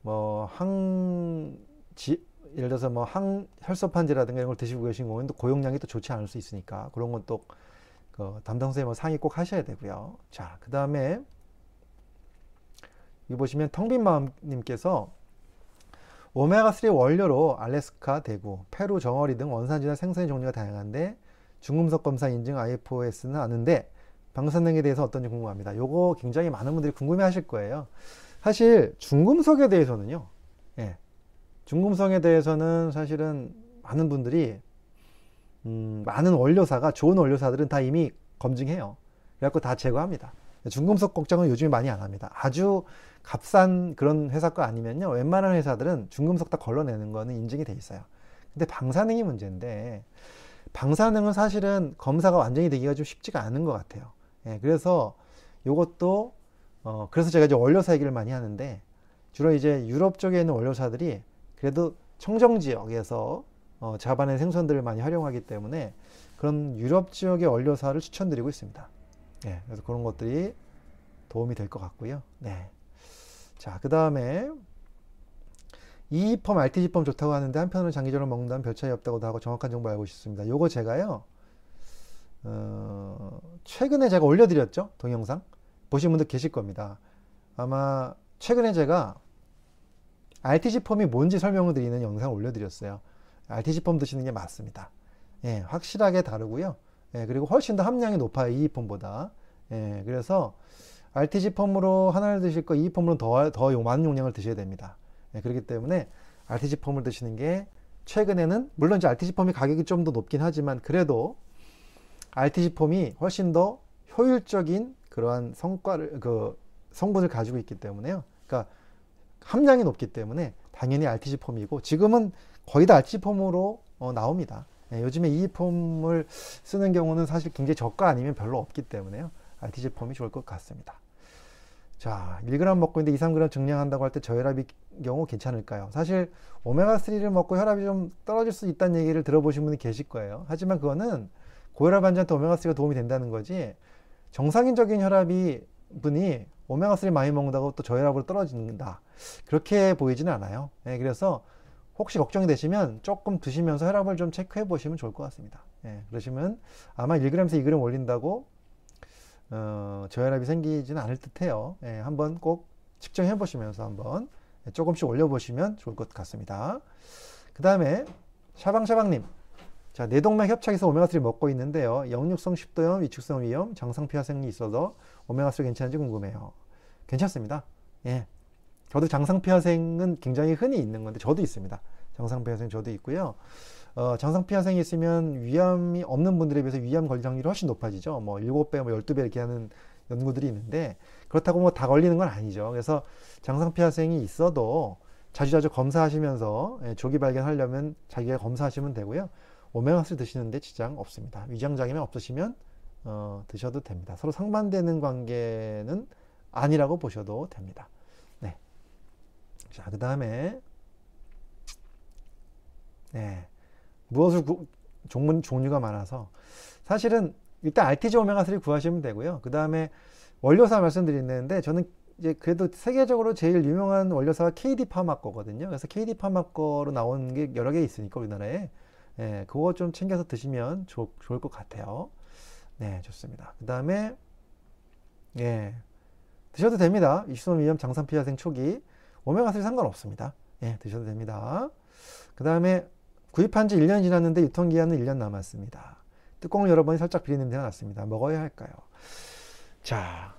뭐 항 지, 예를 들어서 뭐 항혈소판제라든가 이런 걸 드시고 계신 경우에는 고용량이 또 좋지 않을 수 있으니까 그런 건 또 그 담당 선생님하고 상의 꼭 하셔야 되고요. 자, 그 다음에 여기 보시면 텅빈마음님께서 오메가삼 원료로 알래스카, 대구, 페루, 정어리 등 원산지나 생선의 종류가 다양한데 중금속 검사 인증 아이 에프 오 에스는 아는데 방사능에 대해서 어떤지 궁금합니다. 요거 굉장히 많은 분들이 궁금해 하실 거예요. 사실 중금속에 대해서는요, 예, 중금속에 대해서는 사실은 많은 분들이 음, 많은 원료사가, 좋은 원료사들은 다 이미 검증해요. 그래갖고 다 제거합니다. 중금속 걱정은 요즘에 많이 안 합니다. 아주 값싼 그런 회사 거 아니면요, 웬만한 회사들은 중금속 다 걸러내는 거는 인증이 돼 있어요. 근데 방사능이 문제인데, 방사능은 사실은 검사가 완전히 되기가 좀 쉽지가 않은 것 같아요. 예, 그래서 요것도 어, 그래서 제가 이제 원료사 얘기를 많이 하는데, 주로 이제 유럽 쪽에 있는 원료사들이 그래도 청정 지역에서 어, 잡아낸 생선들을 많이 활용하기 때문에 그런 유럽 지역의 원료사를 추천드리고 있습니다. 예, 그래서 그런 것들이 도움이 될 것 같고요. 네. 자, 그 다음에 이지펌, 알티지펌 좋다고 하는데 한편으로 장기적으로 먹는다면 별 차이 없다고도 하고 정확한 정보 알고 싶습니다. 요거 제가요, 어, 최근에 제가 올려드렸죠, 동영상. 보신 분들 계실 겁니다. 아마 최근에 제가 알티지펌이 뭔지 설명을 드리는 영상을 올려드렸어요. 알티지펌 드시는 게 맞습니다. 예, 확실하게 다르고요. 예, 그리고 훨씬 더 함량이 높아요, 이지펌보다. 예, 그래서 알티지펌으로 하나를 드실 거 이지펌으로 더, 더 많은 용량을 드셔야 됩니다. 예, 그렇기 때문에 알티지펌을 드시는 게, 최근에는 물론 이제 알티지펌이 가격이 좀 더 높긴 하지만 그래도 알티지펌이 훨씬 더 효율적인 그러한 성과를, 그 성분을 가지고 있기 때문에요. 그러니까 함량이 높기 때문에 당연히 알티지펌이고, 지금은 거의 다 알티지펌으로 어, 나옵니다. 예, 요즘에 이지펌을 쓰는 경우는 사실 굉장히 저가 아니면 별로 없기 때문에요, 알티지펌이 좋을 것 같습니다. 자, 일 그램 먹고 있는데 이, 삼 그램 증량한다고 할 때 저혈압이 경우 괜찮을까요? 사실 오메가삼을 먹고 혈압이 좀 떨어질 수 있다는 얘기를 들어보신 분이 계실 거예요. 하지만 그거는 고혈압 환자한테 오메가삼이 도움이 된다는 거지, 정상인적인 혈압이 분이 오메가삼 많이 먹는다고 또 저혈압으로 떨어진다, 그렇게 보이지는 않아요. 예, 그래서 혹시 걱정이 되시면 조금 드시면서 혈압을 좀 체크해 보시면 좋을 것 같습니다. 예, 그러시면 아마 일 그램에서 이 그램 올린다고 어, 저혈압이 생기지는 않을 듯해요. 예, 한번 꼭 측정해 보시면서 한번 조금씩 올려 보시면 좋을 것 같습니다. 그 다음에 샤방샤방님, 자, 뇌동맥 협착에서 오메가삼 먹고 있는데요, 역류성 식도염, 위축성 위염, 장상피화생이 있어서 오메가삼 괜찮은지 궁금해요. 괜찮습니다. 예, 저도 장상피화생은 굉장히 흔히 있는 건데 저도 있습니다. 장상피화생 저도 있고요. 어, 장상피화생이 있으면 위암이 없는 분들에 비해서 위암 걸릴 확률이 훨씬 높아지죠. 뭐 일곱 배, 뭐 열두 배 이렇게 하는 연구들이 있는데, 그렇다고 뭐 다 걸리는 건 아니죠. 그래서 장상피화생이 있어도 자주자주 검사하시면서 예, 조기 발견하려면 자기가 검사하시면 되고요. 오메가삼 드시는데 지장 없습니다. 위장장애만 없으시면 어, 드셔도 됩니다. 서로 상반되는 관계는 아니라고 보셔도 됩니다. 네. 자, 그 다음에 네, 무엇을 구, 종문, 종류가 많아서 사실은 일단 알티지 오메가삼 구하시면 되고요. 그 다음에 원료사 말씀드리는데, 저는 이제 그래도 세계적으로 제일 유명한 원료사가 케이디 파마 거거든요. 그래서 케이디 파마 거로 나온 게 여러 개 있으니까 우리나라에, 예, 그거 좀 챙겨서 드시면 조, 좋을 것 같아요. 네, 좋습니다. 그 다음에 예, 드셔도 됩니다. 위축성 위염, 장상피화생 초기 오메가삼 상관없습니다. 예, 드셔도 됩니다. 그 다음에 구입한 지 일 년이 지났는데 유통기한은 일 년 남았습니다. 뚜껑을 열어보니 살짝 비린 냄새가 났습니다. 먹어야 할까요? 자,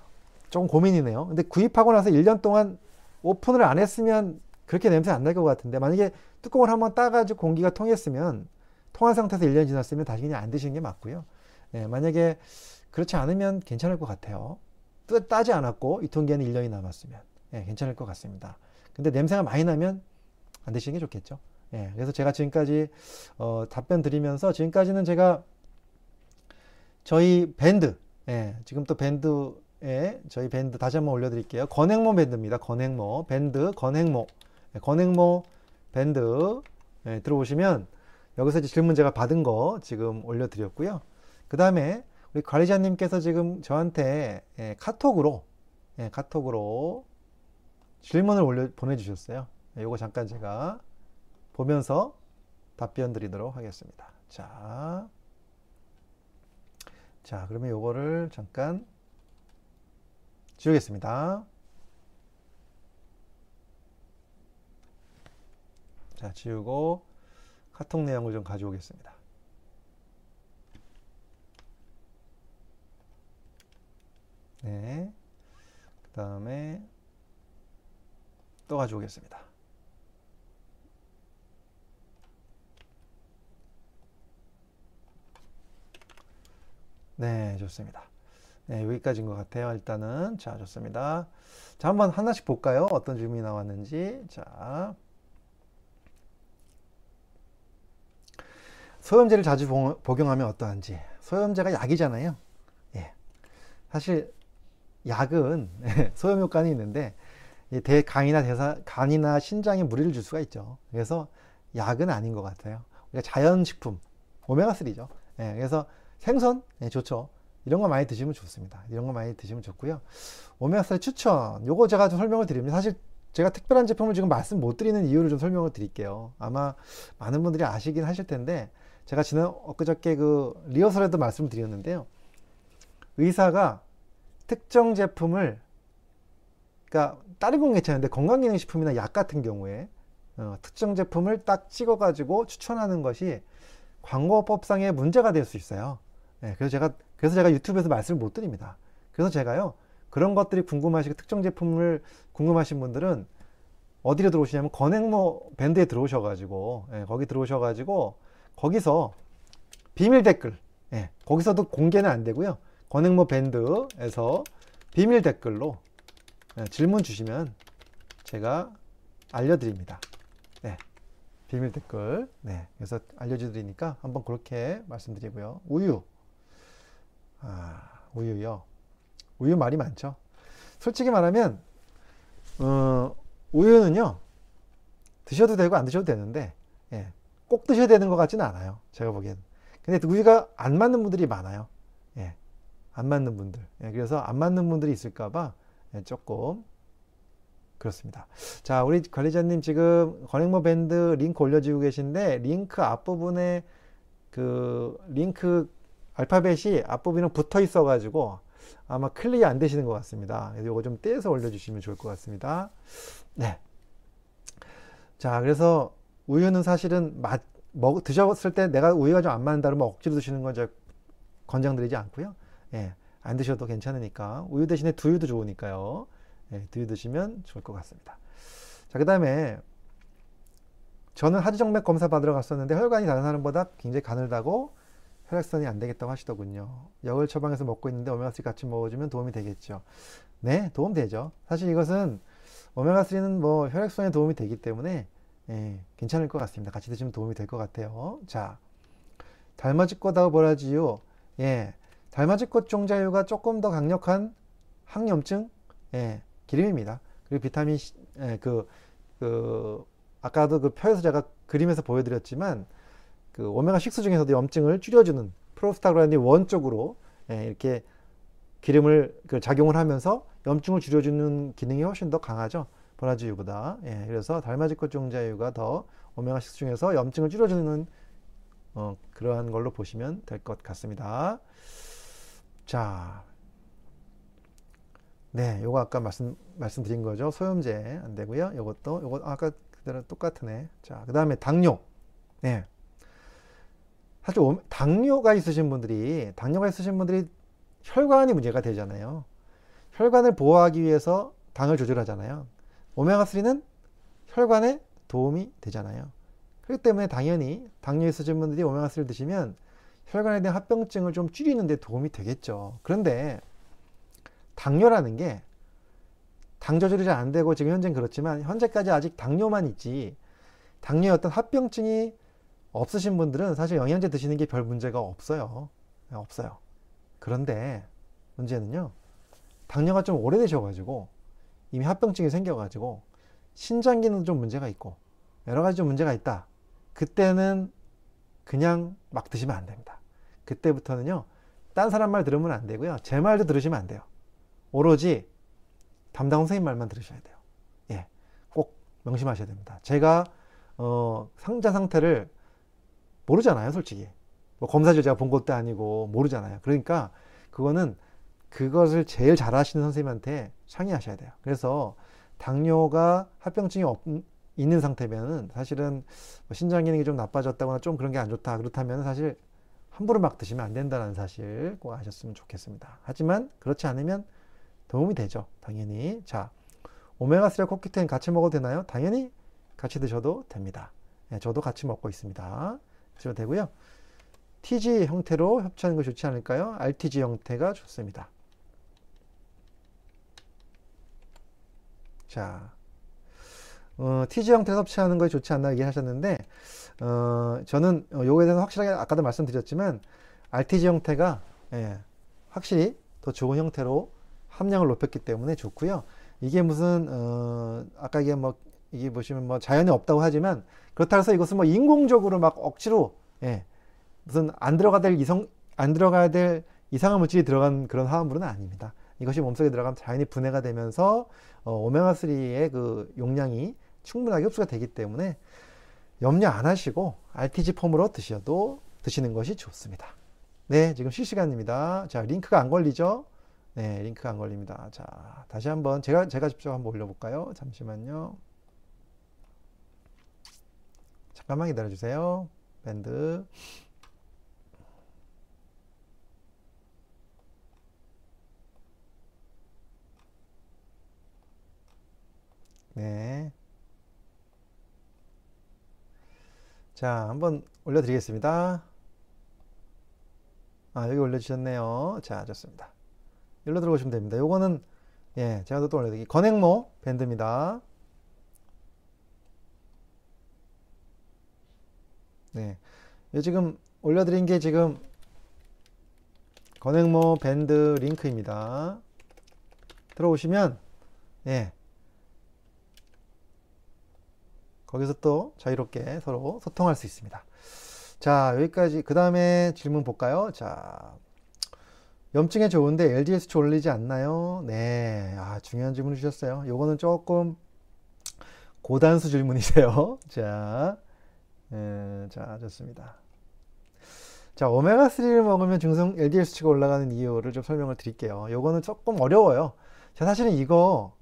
조금 고민이네요. 근데 구입하고 나서 일 년 동안 오픈을 안 했으면 그렇게 냄새 안 날 것 같은데, 만약에 뚜껑을 한번 따가지고 공기가 통했으면, 통한 상태에서 일 년이 지났으면 다시 그냥 안 드시는 게 맞고요. 예, 만약에 그렇지 않으면 괜찮을 것 같아요. 또 따지 않았고 유통기한이 일 년이 남았으면 예, 괜찮을 것 같습니다. 근데 냄새가 많이 나면 안 드시는 게 좋겠죠. 예, 그래서 제가 지금까지 어, 답변 드리면서, 지금까지는 제가 저희 밴드, 예, 지금 또 밴드에 저희 밴드 다시 한번 올려드릴게요. 건행모 밴드입니다. 건행모 밴드, 건행모 예, 건행모 밴드 예, 들어오시면 여기서 이제 질문 제가 받은 거 지금 올려드렸고요. 그 다음에 우리 관리자님께서 지금 저한테 예, 카톡으로 예, 카톡으로 질문을 올려 보내주셨어요. 예, 요거 잠깐 제가 보면서 답변 드리도록 하겠습니다. 자, 자 그러면 요거를 잠깐 지우겠습니다. 자, 지우고 카톡 내용을 좀 가져오겠습니다. 네, 그 다음에 또 가져오겠습니다. 네, 좋습니다. 네, 여기까지인 것 같아요. 일단은 자, 좋습니다. 자, 한번 하나씩 볼까요? 어떤 질문이 나왔는지. 자, 소염제를 자주 복용하면 어떠한지. 소염제가 약이잖아요. 예, 사실 약은 소염 효과는 있는데 대간이나 대사, 간이나 신장에 무리를 줄 수가 있죠. 그래서 약은 아닌 것 같아요. 그러니까 자연식품, 오메가삼이죠. 예, 그래서 생선 예, 좋죠. 이런 거 많이 드시면 좋습니다. 이런 거 많이 드시면 좋고요. 오메가삼 추천, 요거 제가 좀 설명을 드립니다. 사실 제가 특별한 제품을 지금 말씀 못 드리는 이유를 좀 설명을 드릴게요. 아마 많은 분들이 아시긴 하실 텐데, 제가 지난 엊그저께 그 리허설에도 말씀을 드렸는데요, 의사가 특정 제품을, 그러니까 다른 건 괜찮은데 건강기능식품이나 약 같은 경우에 어, 특정 제품을 딱 찍어 가지고 추천하는 것이 광고법상의 문제가 될 수 있어요. 예, 그래서 제가 그래서 제가 유튜브에서 말씀을 못 드립니다. 그래서 제가요, 그런 것들이 궁금하시고 특정 제품을 궁금하신 분들은 어디로 들어오시냐면 건행모 밴드에 들어오셔가지고 예, 거기 들어오셔가지고 거기서 비밀 댓글, 예, 거기서도 공개는 안 되고요, 건행모 밴드에서 비밀 댓글로 예, 질문 주시면 제가 알려드립니다. 네, 비밀 댓글. 네, 그래서 알려드리니까 한번 그렇게 말씀드리고요. 우유, 아, 우유요. 우유 말이 많죠. 솔직히 말하면 어, 우유는요, 드셔도 되고 안 드셔도 되는데 예, 꼭 드셔야 되는 것 같지는 않아요, 제가 보기엔. 근데 우유가 안 맞는 분들이 많아요. 예, 안 맞는 분들, 예, 그래서 안 맞는 분들이 있을까봐 예, 조금 그렇습니다. 자, 우리 관리자님 지금 건행모 밴드 링크 올려주고 계신데 링크 앞부분에 그 링크 알파벳이 앞부분이랑 붙어 있어 가지고 아마 클릭이 안 되시는 것 같습니다. 그래서 요거 좀 떼서 올려주시면 좋을 것 같습니다. 네. 자, 그래서 우유는 사실은 맛, 먹, 드셨을 때 내가 우유가 좀 안 맞는다 그러면 억지로 드시는 건 이제 권장드리지 않고요. 예, 안 드셔도 괜찮으니까 우유 대신에 두유도 좋으니까요. 예, 두유 드시면 좋을 것 같습니다. 자, 그 다음에 저는 하주정맥 검사 받으러 갔었는데 혈관이 다른 사람보다 굉장히 가늘다고 혈액순환이 안 되겠다고 하시더군요. 약을 처방해서 먹고 있는데 오메가삼 같이 먹어주면 도움이 되겠죠. 네, 도움 되죠. 사실 이것은 오메가삼은 뭐 혈액순환에 도움이 되기 때문에 예, 괜찮을 것 같습니다. 같이 드시면 도움이 될 것 같아요. 자, 달맞이꽃하고 보라지유, 예, 달맞이꽃 종자유가 조금 더 강력한 항염증, 예, 기름입니다. 그리고 비타민 C, 예, 그, 그, 아까도 그 표에서 제가 그림에서 보여드렸지만, 그 오메가 식수 중에서도 염증을 줄여주는 프로스타그란딘 원쪽으로 예, 이렇게 기름을 그 작용을 하면서 염증을 줄여주는 기능이 훨씬 더 강하죠. 보라지유보다. 예, 그래서 달맞이꽃 종자유가 더 오메가 식수 중에서 염증을 줄여주는 어, 그러한 걸로 보시면 될 것 같습니다. 자, 네, 요거 아까 말씀 말씀드린 거죠. 소염제 안 되고요. 요것도 요거 아까 그대로 똑같네. 자, 그 다음에 당뇨. 네. 사실 당뇨가 있으신 분들이 당뇨가 있으신 분들이 혈관이 문제가 되잖아요. 혈관을 보호하기 위해서 당을 조절하잖아요. 오메가삼은 혈관에 도움이 되잖아요. 그렇기 때문에 당연히 당뇨 있으신 분들이 오메가삼을 드시면 혈관에 대한 합병증을 좀 줄이는 데 도움이 되겠죠. 그런데 당뇨라는 게 당 조절이 잘 안 되고 지금 현재는 그렇지만 현재까지 아직 당뇨만 있지 당뇨의 어떤 합병증이 없으신 분들은 사실 영양제 드시는 게 별 문제가 없어요. 없어요. 그런데 문제는요. 당뇨가 좀 오래되셔가지고 이미 합병증이 생겨가지고 신장기는 좀 문제가 있고 여러 가지 좀 문제가 있다. 그때는 그냥 막 드시면 안 됩니다. 그때부터는요. 딴 사람 말 들으면 안 되고요. 제 말도 들으시면 안 돼요. 오로지 담당 선생님 말만 들으셔야 돼요. 예, 꼭 명심하셔야 됩니다. 제가 어, 상자 상태를 모르잖아요, 솔직히. 뭐 검사지를 제가 본 것도 아니고 모르잖아요. 그러니까 그거는 그것을 제일 잘 아시는 선생님한테 상의하셔야 돼요. 그래서 당뇨가 합병증이 없, 있는 상태면은 사실은 신장 기능이 좀 나빠졌다거나 좀 그런 게 안 좋다. 그렇다면 사실 함부로 막 드시면 안 된다는 사실 꼭 아셨으면 좋겠습니다. 하지만 그렇지 않으면 도움이 되죠. 당연히. 자, 오메가삼이랑 코큐텐 같이 먹어도 되나요? 당연히 같이 드셔도 됩니다. 예, 저도 같이 먹고 있습니다. 드셔도 되고요. 티지 형태로 섭취하는 것이 좋지 않을까요? 알티지 형태가 좋습니다. 자, 어, 티지 형태로 섭취하는 것이 좋지 않나 얘기하셨는데 어, 저는 요거에 대해서 확실하게 아까도 말씀드렸지만 알티지 형태가 예, 확실히 더 좋은 형태로 함량을 높였기 때문에 좋고요. 이게 무슨 어, 아까 이게 뭐 이게 보시면 뭐 자연에 없다고 하지만 그렇다고 해서 이것은 뭐 인공적으로 막 억지로 예, 무슨 안 들어가야 될 이성 안 들어가야 될 이상한 물질이 들어간 그런 화합물은 아닙니다. 이것이 몸속에 들어가면 자연히 분해가 되면서 어, 오메가삼의 그 용량이 충분하게 흡수가 되기 때문에 염려 안 하시고 알티지 폼으로 드셔도 드시는 것이 좋습니다. 네, 지금 실시간입니다. 자, 링크가 안 걸리죠? 네, 링크가 안 걸립니다. 자, 다시 한번 제가 제가 직접 한번 올려볼까요? 잠시만요. 잠깐만 기다려주세요. 밴드. 네. 자, 한번 올려드리겠습니다. 아, 여기 올려주셨네요. 자, 좋습니다. 일로 들어오시면 됩니다. 요거는, 예, 제가 또 올려드릴게요. 건행모 밴드입니다. 네. 요 지금 올려드린 게 지금 건행모 밴드 링크입니다. 들어오시면, 예. 거기서 또 자유롭게 서로 소통할 수 있습니다. 자, 여기까지. 그 다음에 질문 볼까요? 자, 염증에 좋은데 엘디에스 졸리지 않나요? 네, 아, 중요한 질문 주셨어요. 요거는 조금 고단수 질문이세요. 자, 음, 자, 좋습니다. 자, 오메가 쓰리를 먹으면 중성 엘디엘 수치가 올라가는 이유를 좀 설명을 드릴게요. 요거는 조금 어려워요. 제가 사실은 이거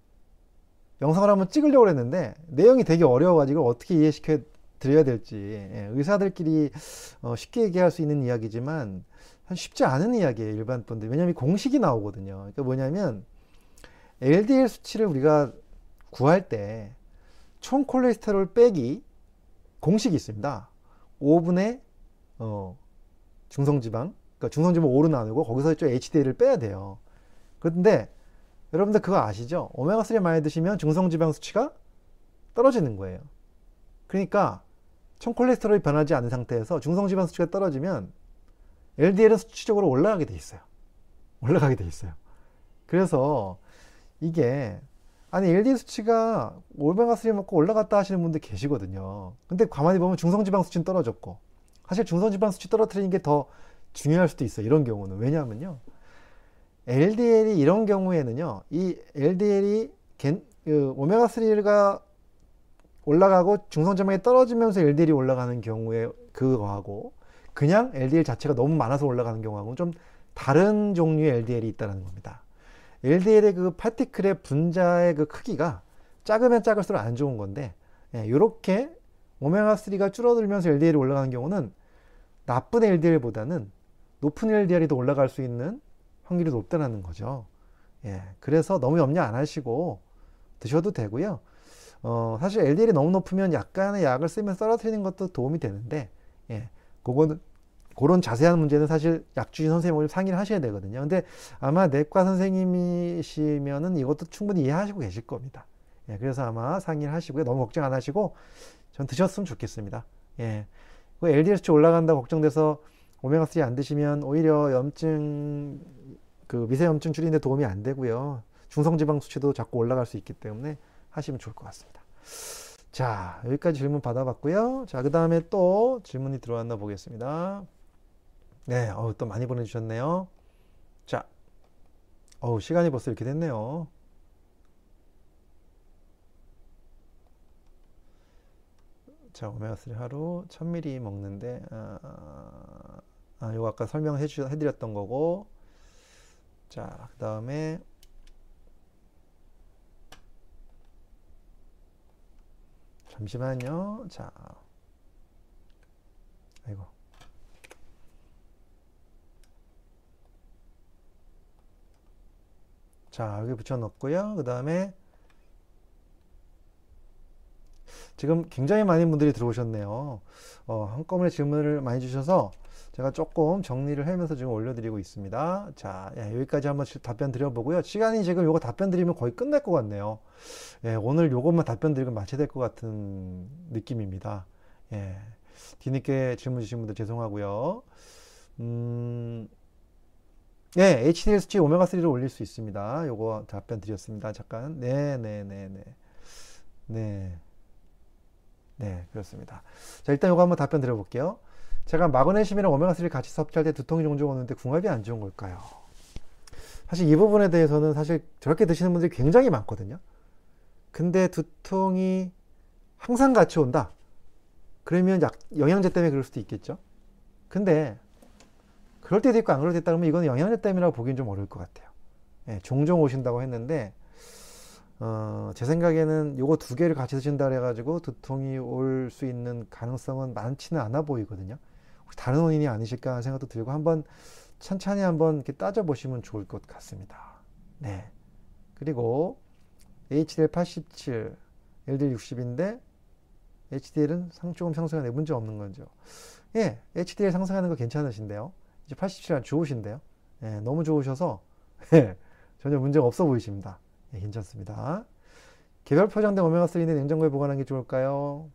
영상을 한번 찍으려고 했는데 내용이 되게 어려워가지고 어떻게 이해시켜 드려야 될지, 예, 의사들끼리 어, 쉽게 얘기할 수 있는 이야기지만 쉽지 않은 이야기예요, 일반 분들. 왜냐면 공식이 나오거든요. 그러니까 뭐냐면 엘디엘 수치를 우리가 구할 때 총 콜레스테롤 빼기 공식이 있습니다. 오분의 어, 중성지방, 그러니까 중성지방 오로 나누고 거기서 좀 에이치디엘을 빼야 돼요. 그런데 여러분들 그거 아시죠? 오메가삼 많이 드시면 중성지방 수치가 떨어지는 거예요. 그러니까 총 콜레스테롤이 변하지 않은 상태에서 중성지방 수치가 떨어지면 엘디엘은 수치적으로 올라가게 돼 있어요. 올라가게 돼 있어요. 그래서 이게 아니 엘디엘 수치가 오메가삼 먹고 올라갔다 하시는 분들 계시거든요. 근데 가만히 보면 중성지방 수치는 떨어졌고, 사실 중성지방 수치 떨어뜨리는 게 더 중요할 수도 있어요, 이런 경우는. 왜냐하면요, 엘디엘이 이런 경우에는요, 이 엘디엘이 겐, 그 오메가삼이 올라가고 중성지방이 떨어지면서 엘디엘이 올라가는 경우에 그거하고 그냥 엘디엘 자체가 너무 많아서 올라가는 경우하고는 좀 다른 종류의 엘디엘이 있다는 겁니다. 엘디엘의 그 파티클의 분자의 그 크기가 작으면 작을수록 안 좋은 건데, 예, 요렇게 오메가삼이 줄어들면서 엘디엘이 올라가는 경우는 나쁜 엘디엘보다는 높은 엘디엘이 더 올라갈 수 있는 확률이 높다는 거죠. 예, 그래서 너무 염려 안 하시고 드셔도 되고요. 어, 사실 엘디엘이 너무 높으면 약간의 약을 쓰면 떨어뜨리는 것도 도움이 되는데, 예, 그거는 그런 자세한 문제는 사실 약주의 선생님을 상의를 하셔야 되거든요. 근데 아마 내과 선생님이시면은 이것도 충분히 이해하시고 계실 겁니다. 예, 그래서 아마 상의를 하시고요. 너무 걱정 안 하시고 전 드셨으면 좋겠습니다. 예, 그 엘디엘 수치 올라간다 걱정돼서 오메가삼 안 드시면 오히려 염증, 그 미세염증 줄이는 데 도움이 안 되고요. 중성지방 수치도 자꾸 올라갈 수 있기 때문에 하시면 좋을 것 같습니다. 자, 여기까지 질문 받아봤고요. 자, 그 다음에 또 질문이 들어왔나 보겠습니다. 네, 어우, 또 많이 보내주셨네요. 자, 어우, 시간이 벌써 이렇게 됐네요. 자, 오메가삼 하루 천 밀리리터 먹는데, 아, 아, 요거 아까 설명해 주, 해드렸던 거고. 자, 그 다음에 잠시만요. 자, 아이고. 자, 여기 붙여넣고요. 그 다음에 지금 굉장히 많은 분들이 들어오셨네요. 어, 한꺼번에 질문을 많이 주셔서 제가 조금 정리를 하면서 지금 올려드리고 있습니다. 자, 예, 여기까지 한번 답변 드려보고요. 시간이 지금 요거 답변 드리면 거의 끝날 것 같네요. 예, 오늘 요것만 답변 드리면 마쳐야 될 것 같은 느낌입니다. 예, 뒤늦게 질문 주신 분들 죄송하고요. 음, 네, 에이치디엘 수치 오메가삼를 올릴 수 있습니다. 요거 답변 드렸습니다. 잠깐. 네, 네, 네, 네. 네. 네, 그렇습니다. 자, 일단 요거 한번 답변 드려볼게요. 제가 마그네슘이랑 오메가삼을 같이 섭취할 때 두통이 종종 오는데 궁합이 안 좋은 걸까요? 사실 이 부분에 대해서는 사실 저렇게 드시는 분들이 굉장히 많거든요. 근데 두통이 항상 같이 온다 그러면 약, 영양제 때문에 그럴 수도 있겠죠. 근데 그럴 때도 있고 안 그럴 때도 있다 그러면 이건 영양제 때문이라고 보기엔 좀 어려울 것 같아요. 예, 종종 오신다고 했는데 어, 제 생각에는 요거 두 개를 같이 드신다 그래가지고 두통이 올 수 있는 가능성은 많지는 않아 보이거든요. 혹시 다른 원인이 아니실까 하는 생각도 들고 한번 천천히 한번 이렇게 따져보시면 좋을 것 같습니다. 네. 그리고 에이치디엘 팔십칠, 엘디엘 육십인데 에이치디엘은 조금 상승하는데 문제 없는 건지요? 예, 에이치디엘 상승하는 거 괜찮으신데요. 이제 팔십칠은 좋으신데요. 예, 너무 좋으셔서 예, 전혀 문제가 없어 보이십니다. 예, 괜찮습니다. 개별 포장된 오메가삼인데 냉장고에 보관하는 게 좋을까요?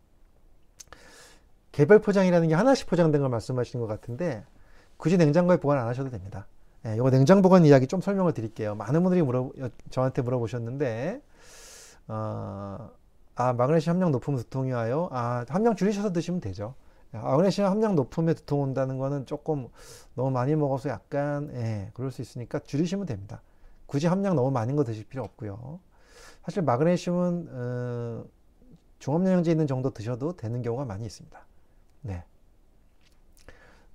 개별 포장이라는 게 하나씩 포장된 걸 말씀하시는 것 같은데 굳이 냉장고에 보관 안 하셔도 됩니다. 예, 이거 냉장 보관 이야기 좀 설명을 드릴게요. 많은 분들이 물어, 저한테 물어보셨는데 어, 아 마그네슘 함량 높으면 두통이 와요? 아, 함량 줄이셔서 드시면 되죠. 아그네시아 함량 높음에 두통 온다는 거는 조금 너무 많이 먹어서 약간 예, 그럴 수 있으니까 줄이시면 됩니다. 굳이 함량 너무 많은 거 드실 필요 없고요. 사실 마그네슘은 어, 종합영양제 있는 정도 드셔도 되는 경우가 많이 있습니다. 네.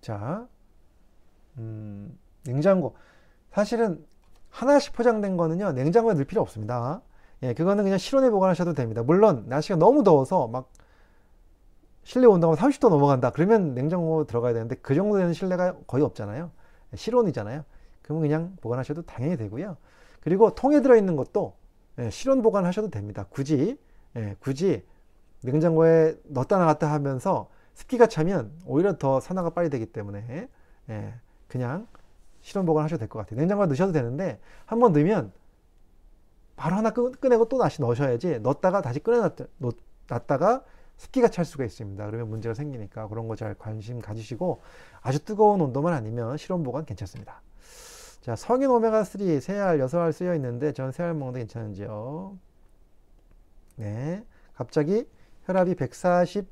자, 음, 냉장고. 사실은 하나씩 포장된 거는요, 냉장고에 넣을 필요 없습니다. 예, 그거는 그냥 실온에 보관하셔도 됩니다. 물론 날씨가 너무 더워서 막 실내 온도가 삼십 도 넘어간다. 그러면 냉장고 들어가야 되는데 그 정도 되는 실내가 거의 없잖아요. 실온이잖아요. 그럼 그냥 보관하셔도 당연히 되고요. 그리고 통에 들어있는 것도 예, 실온 보관하셔도 됩니다. 굳이 예, 굳이 냉장고에 넣었다 나갔다 하면서 습기가 차면 오히려 더 산화가 빨리 되기 때문에 예, 그냥 실온 보관하셔도 될 것 같아요. 냉장고에 넣으셔도 되는데 한번 넣으면 바로 하나 끄, 꺼내고 또 다시 넣으셔야지 넣었다가 다시 꺼내놨다가 습기가 찰 수가 있습니다. 그러면 문제가 생기니까 그런 거 잘 관심 가지시고 아주 뜨거운 온도만 아니면 실온 보관 괜찮습니다. 자, 성인 오메가삼, 세 알, 여섯 알 쓰여 있는데 전 세 알 먹는데 괜찮은지요? 네, 갑자기 혈압이 백사십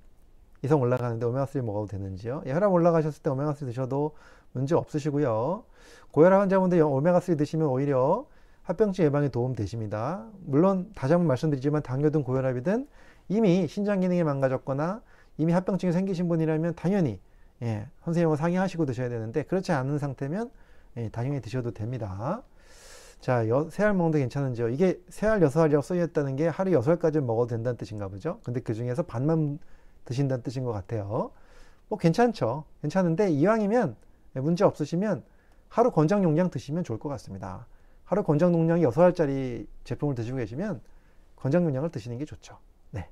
이상 올라가는데 오메가삼 먹어도 되는지요? 예, 혈압 올라가셨을 때 오메가삼 드셔도 문제 없으시고요. 고혈압 환자분들 오메가삼 드시면 오히려 합병증 예방에 도움 되십니다. 물론 다시 한번 말씀드리지만 당뇨든 고혈압이든 이미 신장 기능이 망가졌거나 이미 합병증이 생기신 분이라면 당연히 예, 선생님과 상의하시고 드셔야 되는데 그렇지 않은 상태면 예, 당연히 드셔도 됩니다. 자, 세 알 먹는데 괜찮은지요? 이게 세 알, 여섯 알이라고 써있다는 게 하루 여섯 알까지 먹어도 된다는 뜻인가 보죠? 근데 그 중에서 반만 드신다는 뜻인 것 같아요. 뭐 괜찮죠. 괜찮은데 이왕이면 문제 없으시면 하루 권장 용량 드시면 좋을 것 같습니다. 하루 권장 용량이 여섯 알짜리 제품을 드시고 계시면 권장 용량을 드시는 게 좋죠. 네.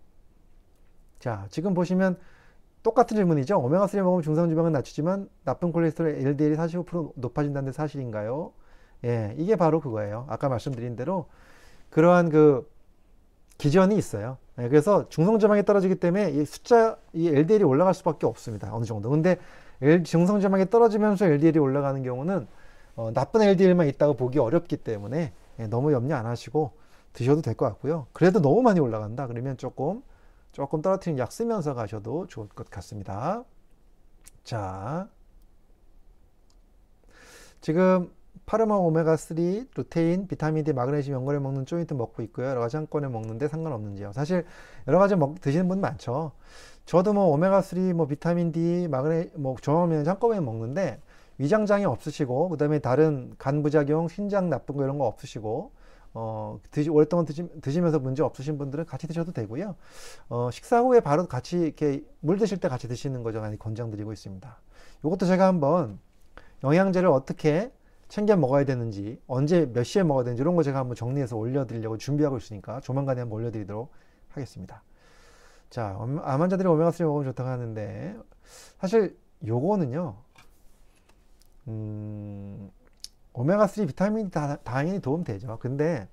자, 지금 보시면 똑같은 질문이죠. 오메가삼 먹으면 중상지방은 낮추지만 나쁜 콜레스테롤 엘디엘이 사십오 퍼센트 높아진다는데 사실인가요? 예, 이게 바로 그거예요. 아까 말씀드린 대로 그러한 그 기전이 있어요. 예, 그래서 중성지방이 떨어지기 때문에 이 숫자, 이 엘디엘이 올라갈 수밖에 없습니다. 어느 정도. 근데 중성지방이 떨어지면서 엘디엘이 올라가는 경우는 어, 나쁜 엘디엘만 있다고 보기 어렵기 때문에 예, 너무 염려 안 하시고 드셔도 될 것 같고요. 그래도 너무 많이 올라간다. 그러면 조금 조금 떨어뜨린 약 쓰면서 가셔도 좋을 것 같습니다. 자, 지금 파르마 오메가삼, 루테인, 비타민 D, 마그네슘 연골에 먹는 조인트 먹고 있고요. 여러 가지 한 건에 먹는데 상관없는지요? 사실 여러 가지 먹, 드시는 분 많죠. 저도 뭐 오메가삼, 뭐 비타민 D, 마그네, 뭐 종합영양제 한꺼번에 먹는데 위장장애 없으시고 그 다음에 다른 간 부작용, 신장 나쁜 거 이런 거 없으시고 어, 드시, 오랫동안 드시, 드시면서 문제 없으신 분들은 같이 드셔도 되고요. 어, 식사 후에 바로 같이 이렇게 물 드실 때 같이 드시는 거죠. 많이 권장드리고 있습니다. 이것도 제가 한번 영양제를 어떻게 챙겨 먹어야 되는지, 언제 몇 시에 먹어야 되는지 이런 거 제가 한번 정리해서 올려드리려고 준비하고 있으니까 조만간에 한번 올려드리도록 하겠습니다. 자, 암 환자들이 오메가삼 먹으면 좋다고 하는데 사실 요거는요 음... 오메가삼 비타민이 다, 당연히 도움 되죠. 근데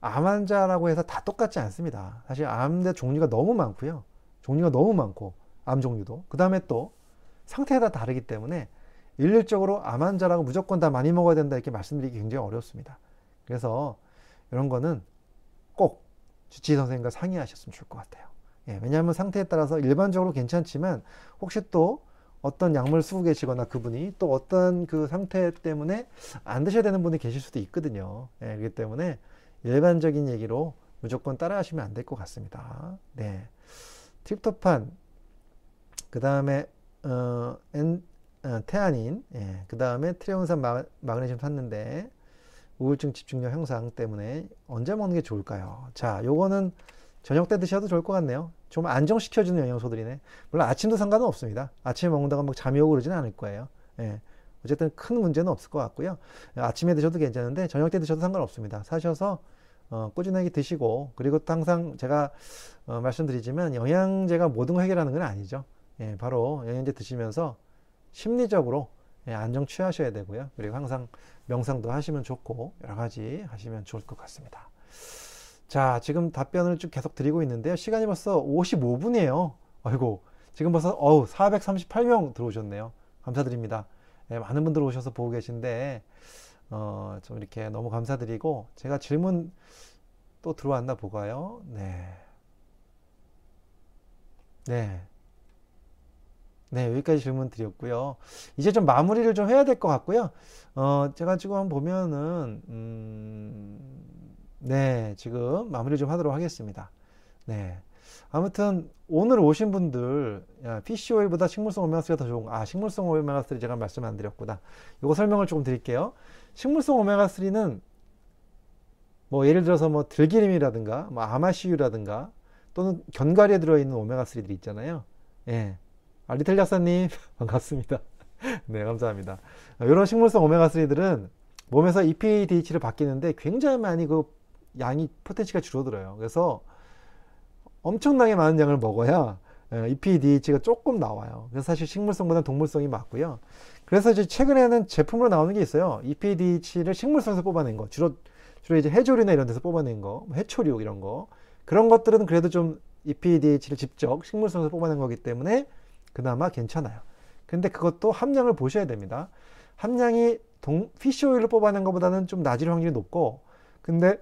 암 환자라고 해서 다 똑같지 않습니다. 사실 암의 종류가 너무 많고요. 종류가 너무 많고 암 종류도 그 다음에 또 상태에 따라 다르기 때문에 일률적으로 암 환자라고 무조건 다 많이 먹어야 된다 이렇게 말씀드리기 굉장히 어렵습니다. 그래서 이런 거는 꼭 주치의 선생님과 상의하셨으면 좋을 것 같아요. 예, 왜냐하면 상태에 따라서 일반적으로 괜찮지만 혹시 또 어떤 약물 쓰고 계시거나 그분이 또 어떤 그 상태 때문에 안 드셔야 되는 분이 계실 수도 있거든요. 예, 그렇기 때문에 일반적인 얘기로 무조건 따라하시면 안 될 것 같습니다. 네, 트립토판, 그 다음에 어, 어, 태아닌, 예, 그 다음에 트레온산 마, 마그네슘 샀는데 우울증, 집중력 향상 때문에 언제 먹는 게 좋을까요? 자, 요거는 저녁 때 드셔도 좋을 것 같네요. 좀 안정시켜주는 영양소들이네. 물론 아침도 상관은 없습니다. 아침에 먹는다고 막 잠이 오고 그러지는 않을 거예요. 예. 어쨌든 큰 문제는 없을 것 같고요. 아침에 드셔도 괜찮은데 저녁 때 드셔도 상관없습니다. 사셔서 어, 꾸준하게 드시고 그리고 또 항상 제가 어, 말씀드리지만 영양제가 모든 걸 해결하는 건 아니죠. 예, 바로 영양제 드시면서 심리적으로 예, 안정 취하셔야 되고요. 그리고 항상 명상도 하시면 좋고 여러 가지 하시면 좋을 것 같습니다. 자, 지금 답변을 쭉 계속 드리고 있는데요. 시간이 벌써 오십오 분이에요. 아이고, 지금 벌써 어우 사백삼십팔 명 들어오셨네요. 감사드립니다. 네, 많은 분들 오셔서 보고 계신데 어, 좀 이렇게 너무 감사드리고 제가 질문 또 들어왔나 보고요. 네, 네, 네, 여기까지 질문 드렸고요. 이제 좀 마무리를 좀 해야 될 것 같고요. 어, 제가 지금 한번 보면은 음, 네, 지금 마무리 좀 하도록 하겠습니다. 네, 아무튼 오늘 오신 분들 피시오일보다 식물성 오메가삼이 더 좋은, 아, 식물성 오메가삼 제가 말씀 안 드렸구나. 요거 설명을 조금 드릴게요. 식물성 오메가삼은 뭐 예를 들어서 뭐 들기름이라든가 뭐 아마씨유라든가 또는 견과류에 들어있는 오메가삼들이 있잖아요. 예. 아, 리틀 약사님 반갑습니다. 네, 감사합니다. 이런 식물성 오메가삼들은 몸에서 이 피, 디 에이치를 바뀌는데 굉장히 많이 그 양이 포텐치가 줄어들어요. 그래서 엄청나게 많은 양을 먹어야 이 피, 디 에이치가 조금 나와요. 그래서 사실 식물성보다 동물성이 맞고요. 그래서 이제 최근에는 제품으로 나오는 게 있어요. 이 피, 디 에이치를 식물성에서 뽑아낸 거, 주로 주로 이제 해조류나 이런 데서 뽑아낸 거, 해초류 이런 거, 그런 것들은 그래도 좀 이 피, 디 에이치를 직접 식물성에서 뽑아낸 거기 때문에 그나마 괜찮아요. 근데 그것도 함량을 보셔야 됩니다. 함량이 동, 피쉬오일로 뽑아낸 것보다는 좀 낮을 확률이 높고, 근데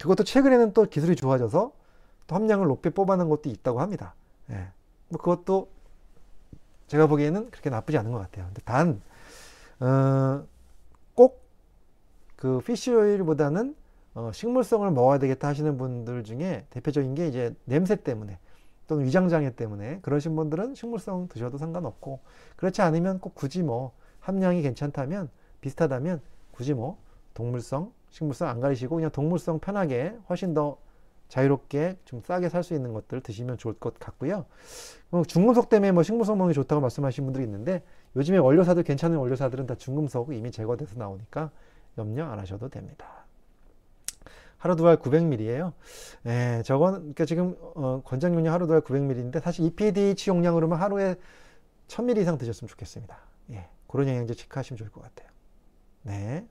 그것도 최근에는 또 기술이 좋아져서 또 함량을 높게 뽑아낸 것도 있다고 합니다. 예. 뭐 그것도 제가 보기에는 그렇게 나쁘지 않은 것 같아요. 근데 단, 어, 꼭 그 피쉬오일보다는 어, 식물성을 먹어야 되겠다 하시는 분들 중에 대표적인 게 이제 냄새 때문에 또는 위장장애 때문에 그러신 분들은 식물성 드셔도 상관없고, 그렇지 않으면 꼭 굳이 뭐 함량이 괜찮다면, 비슷하다면 굳이 뭐 동물성, 식물성 안 가리시고 그냥 동물성 편하게 훨씬 더 자유롭게 좀 싸게 살 수 있는 것들 드시면 좋을 것 같고요. 중금속 때문에 뭐 식물성 먹는 게 좋다고 말씀하신 분들이 있는데, 요즘에 원료사들, 괜찮은 원료사들은 다 중금속 이미 제거돼서 나오니까 염려 안 하셔도 됩니다. 하루 두 알 구백 밀리리터예요. 예, 저건 그러니까 지금 어, 권장용량 하루 두 알 구백 밀리리터인데 사실 이 피, 디 에이치 용량으로만 하루에 천 밀리리터 이상 드셨으면 좋겠습니다. 예, 그런 영양제 체크하시면 좋을 것 같아요. 네,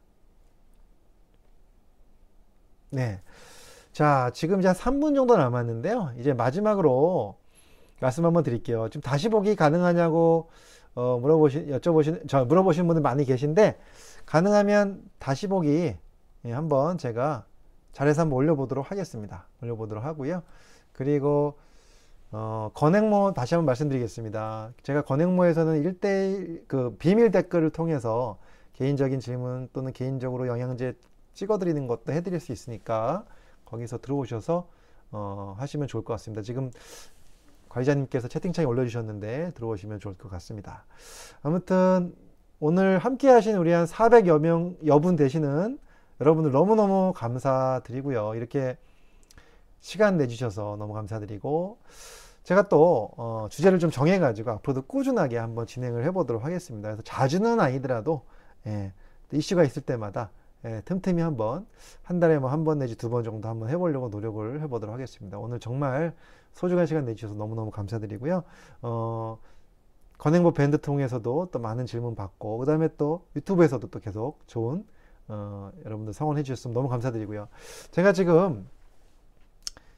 네. 자, 지금 이제 한 삼 분 정도 남았는데요. 이제 마지막으로 말씀 한번 드릴게요. 지금 다시 보기 가능하냐고 어, 물어보신, 여쭤보신, 저 물어보신 분들 많이 계신데, 가능하면 다시 보기 예, 한번 제가 잘해서 한번 올려보도록 하겠습니다. 올려보도록 하고요. 그리고 어, 건행모 다시 한번 말씀드리겠습니다. 제가 건행모에서는 일 대 일 그 비밀 댓글을 통해서 개인적인 질문 또는 개인적으로 영양제 찍어드리는 것도 해드릴 수 있으니까 거기서 들어오셔서 어, 하시면 좋을 것 같습니다. 지금 관리자님께서 채팅창에 올려주셨는데 들어오시면 좋을 것 같습니다. 아무튼 오늘 함께 하신 우리 한 사백여 명 여분 되시는 여러분들 너무너무 감사드리고요. 이렇게 시간 내주셔서 너무 감사드리고, 제가 또 어, 주제를 좀 정해가지고 앞으로도 꾸준하게 한번 진행을 해보도록 하겠습니다. 그래서 자주는 아니더라도 예, 이슈가 있을 때마다 예, 틈틈이 한번, 한 달에 뭐 한 번 내지 두 번 정도 한번 해보려고 노력을 해보도록 하겠습니다. 오늘 정말 소중한 시간 내주셔서 너무너무 감사드리고요. 어, 건행모 밴드 통해서도 또 많은 질문 받고, 그 다음에 또 유튜브에서도 또 계속 좋은 어, 여러분들 성원해 주셨으면 너무 감사드리고요. 제가 지금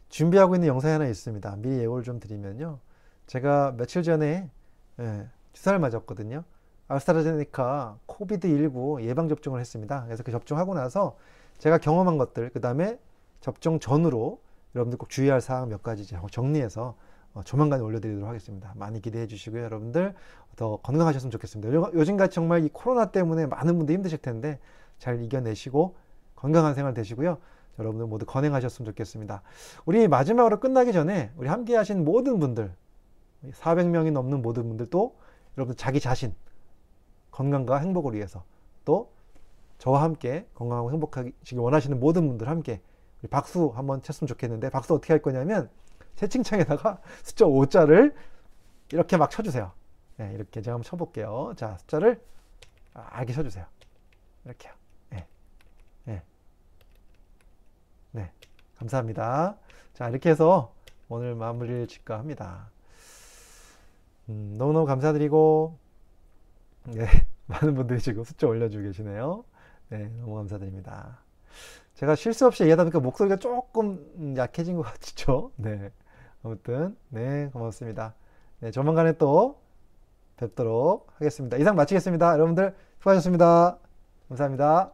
준비하고 있는 영상이 하나 있습니다. 미리 예고를 좀 드리면요, 제가 며칠 전에 예, 주사를 맞았거든요. 아스트라제네카 코비드 십구 예방접종을 했습니다. 그래서 그 접종하고 나서 제가 경험한 것들, 그 다음에 접종 전으로 여러분들 꼭 주의할 사항 몇 가지 정리해서 어, 조만간 올려드리도록 하겠습니다. 많이 기대해 주시고요. 여러분들 더 건강하셨으면 좋겠습니다. 요, 요즘같이 정말 이 코로나 때문에 많은 분들 힘드실 텐데 잘 이겨내시고 건강한 생활 되시고요. 여러분들 모두 건행하셨으면 좋겠습니다. 우리 마지막으로 끝나기 전에 우리 함께 하신 모든 분들, 사백 명이 넘는 모든 분들도 여러분 자기 자신 건강과 행복을 위해서, 또 저와 함께 건강하고 행복하시길 원하시는 모든 분들 함께 우리 박수 한번 쳤으면 좋겠는데, 박수 어떻게 할 거냐면 채팅창에다가 숫자 오자를 이렇게 막 쳐주세요. 네, 이렇게 제가 한번 쳐볼게요. 자, 숫자를 아, 이렇게 쳐주세요. 이렇게요. 네. 네. 네. 감사합니다. 자, 이렇게 해서 오늘 마무리를 짓까 합니다. 음, 너무너무 감사드리고, 네. 많은 분들이 지금 숫자 올려주고 계시네요. 네. 너무 감사드립니다. 제가 실수 없이 얘기하다 보니까 목소리가 조금 약해진 것 같죠? 네. 아무튼, 네. 고맙습니다. 네. 조만간에 또 뵙도록 하겠습니다. 이상 마치겠습니다. 여러분들 수고하셨습니다. 감사합니다.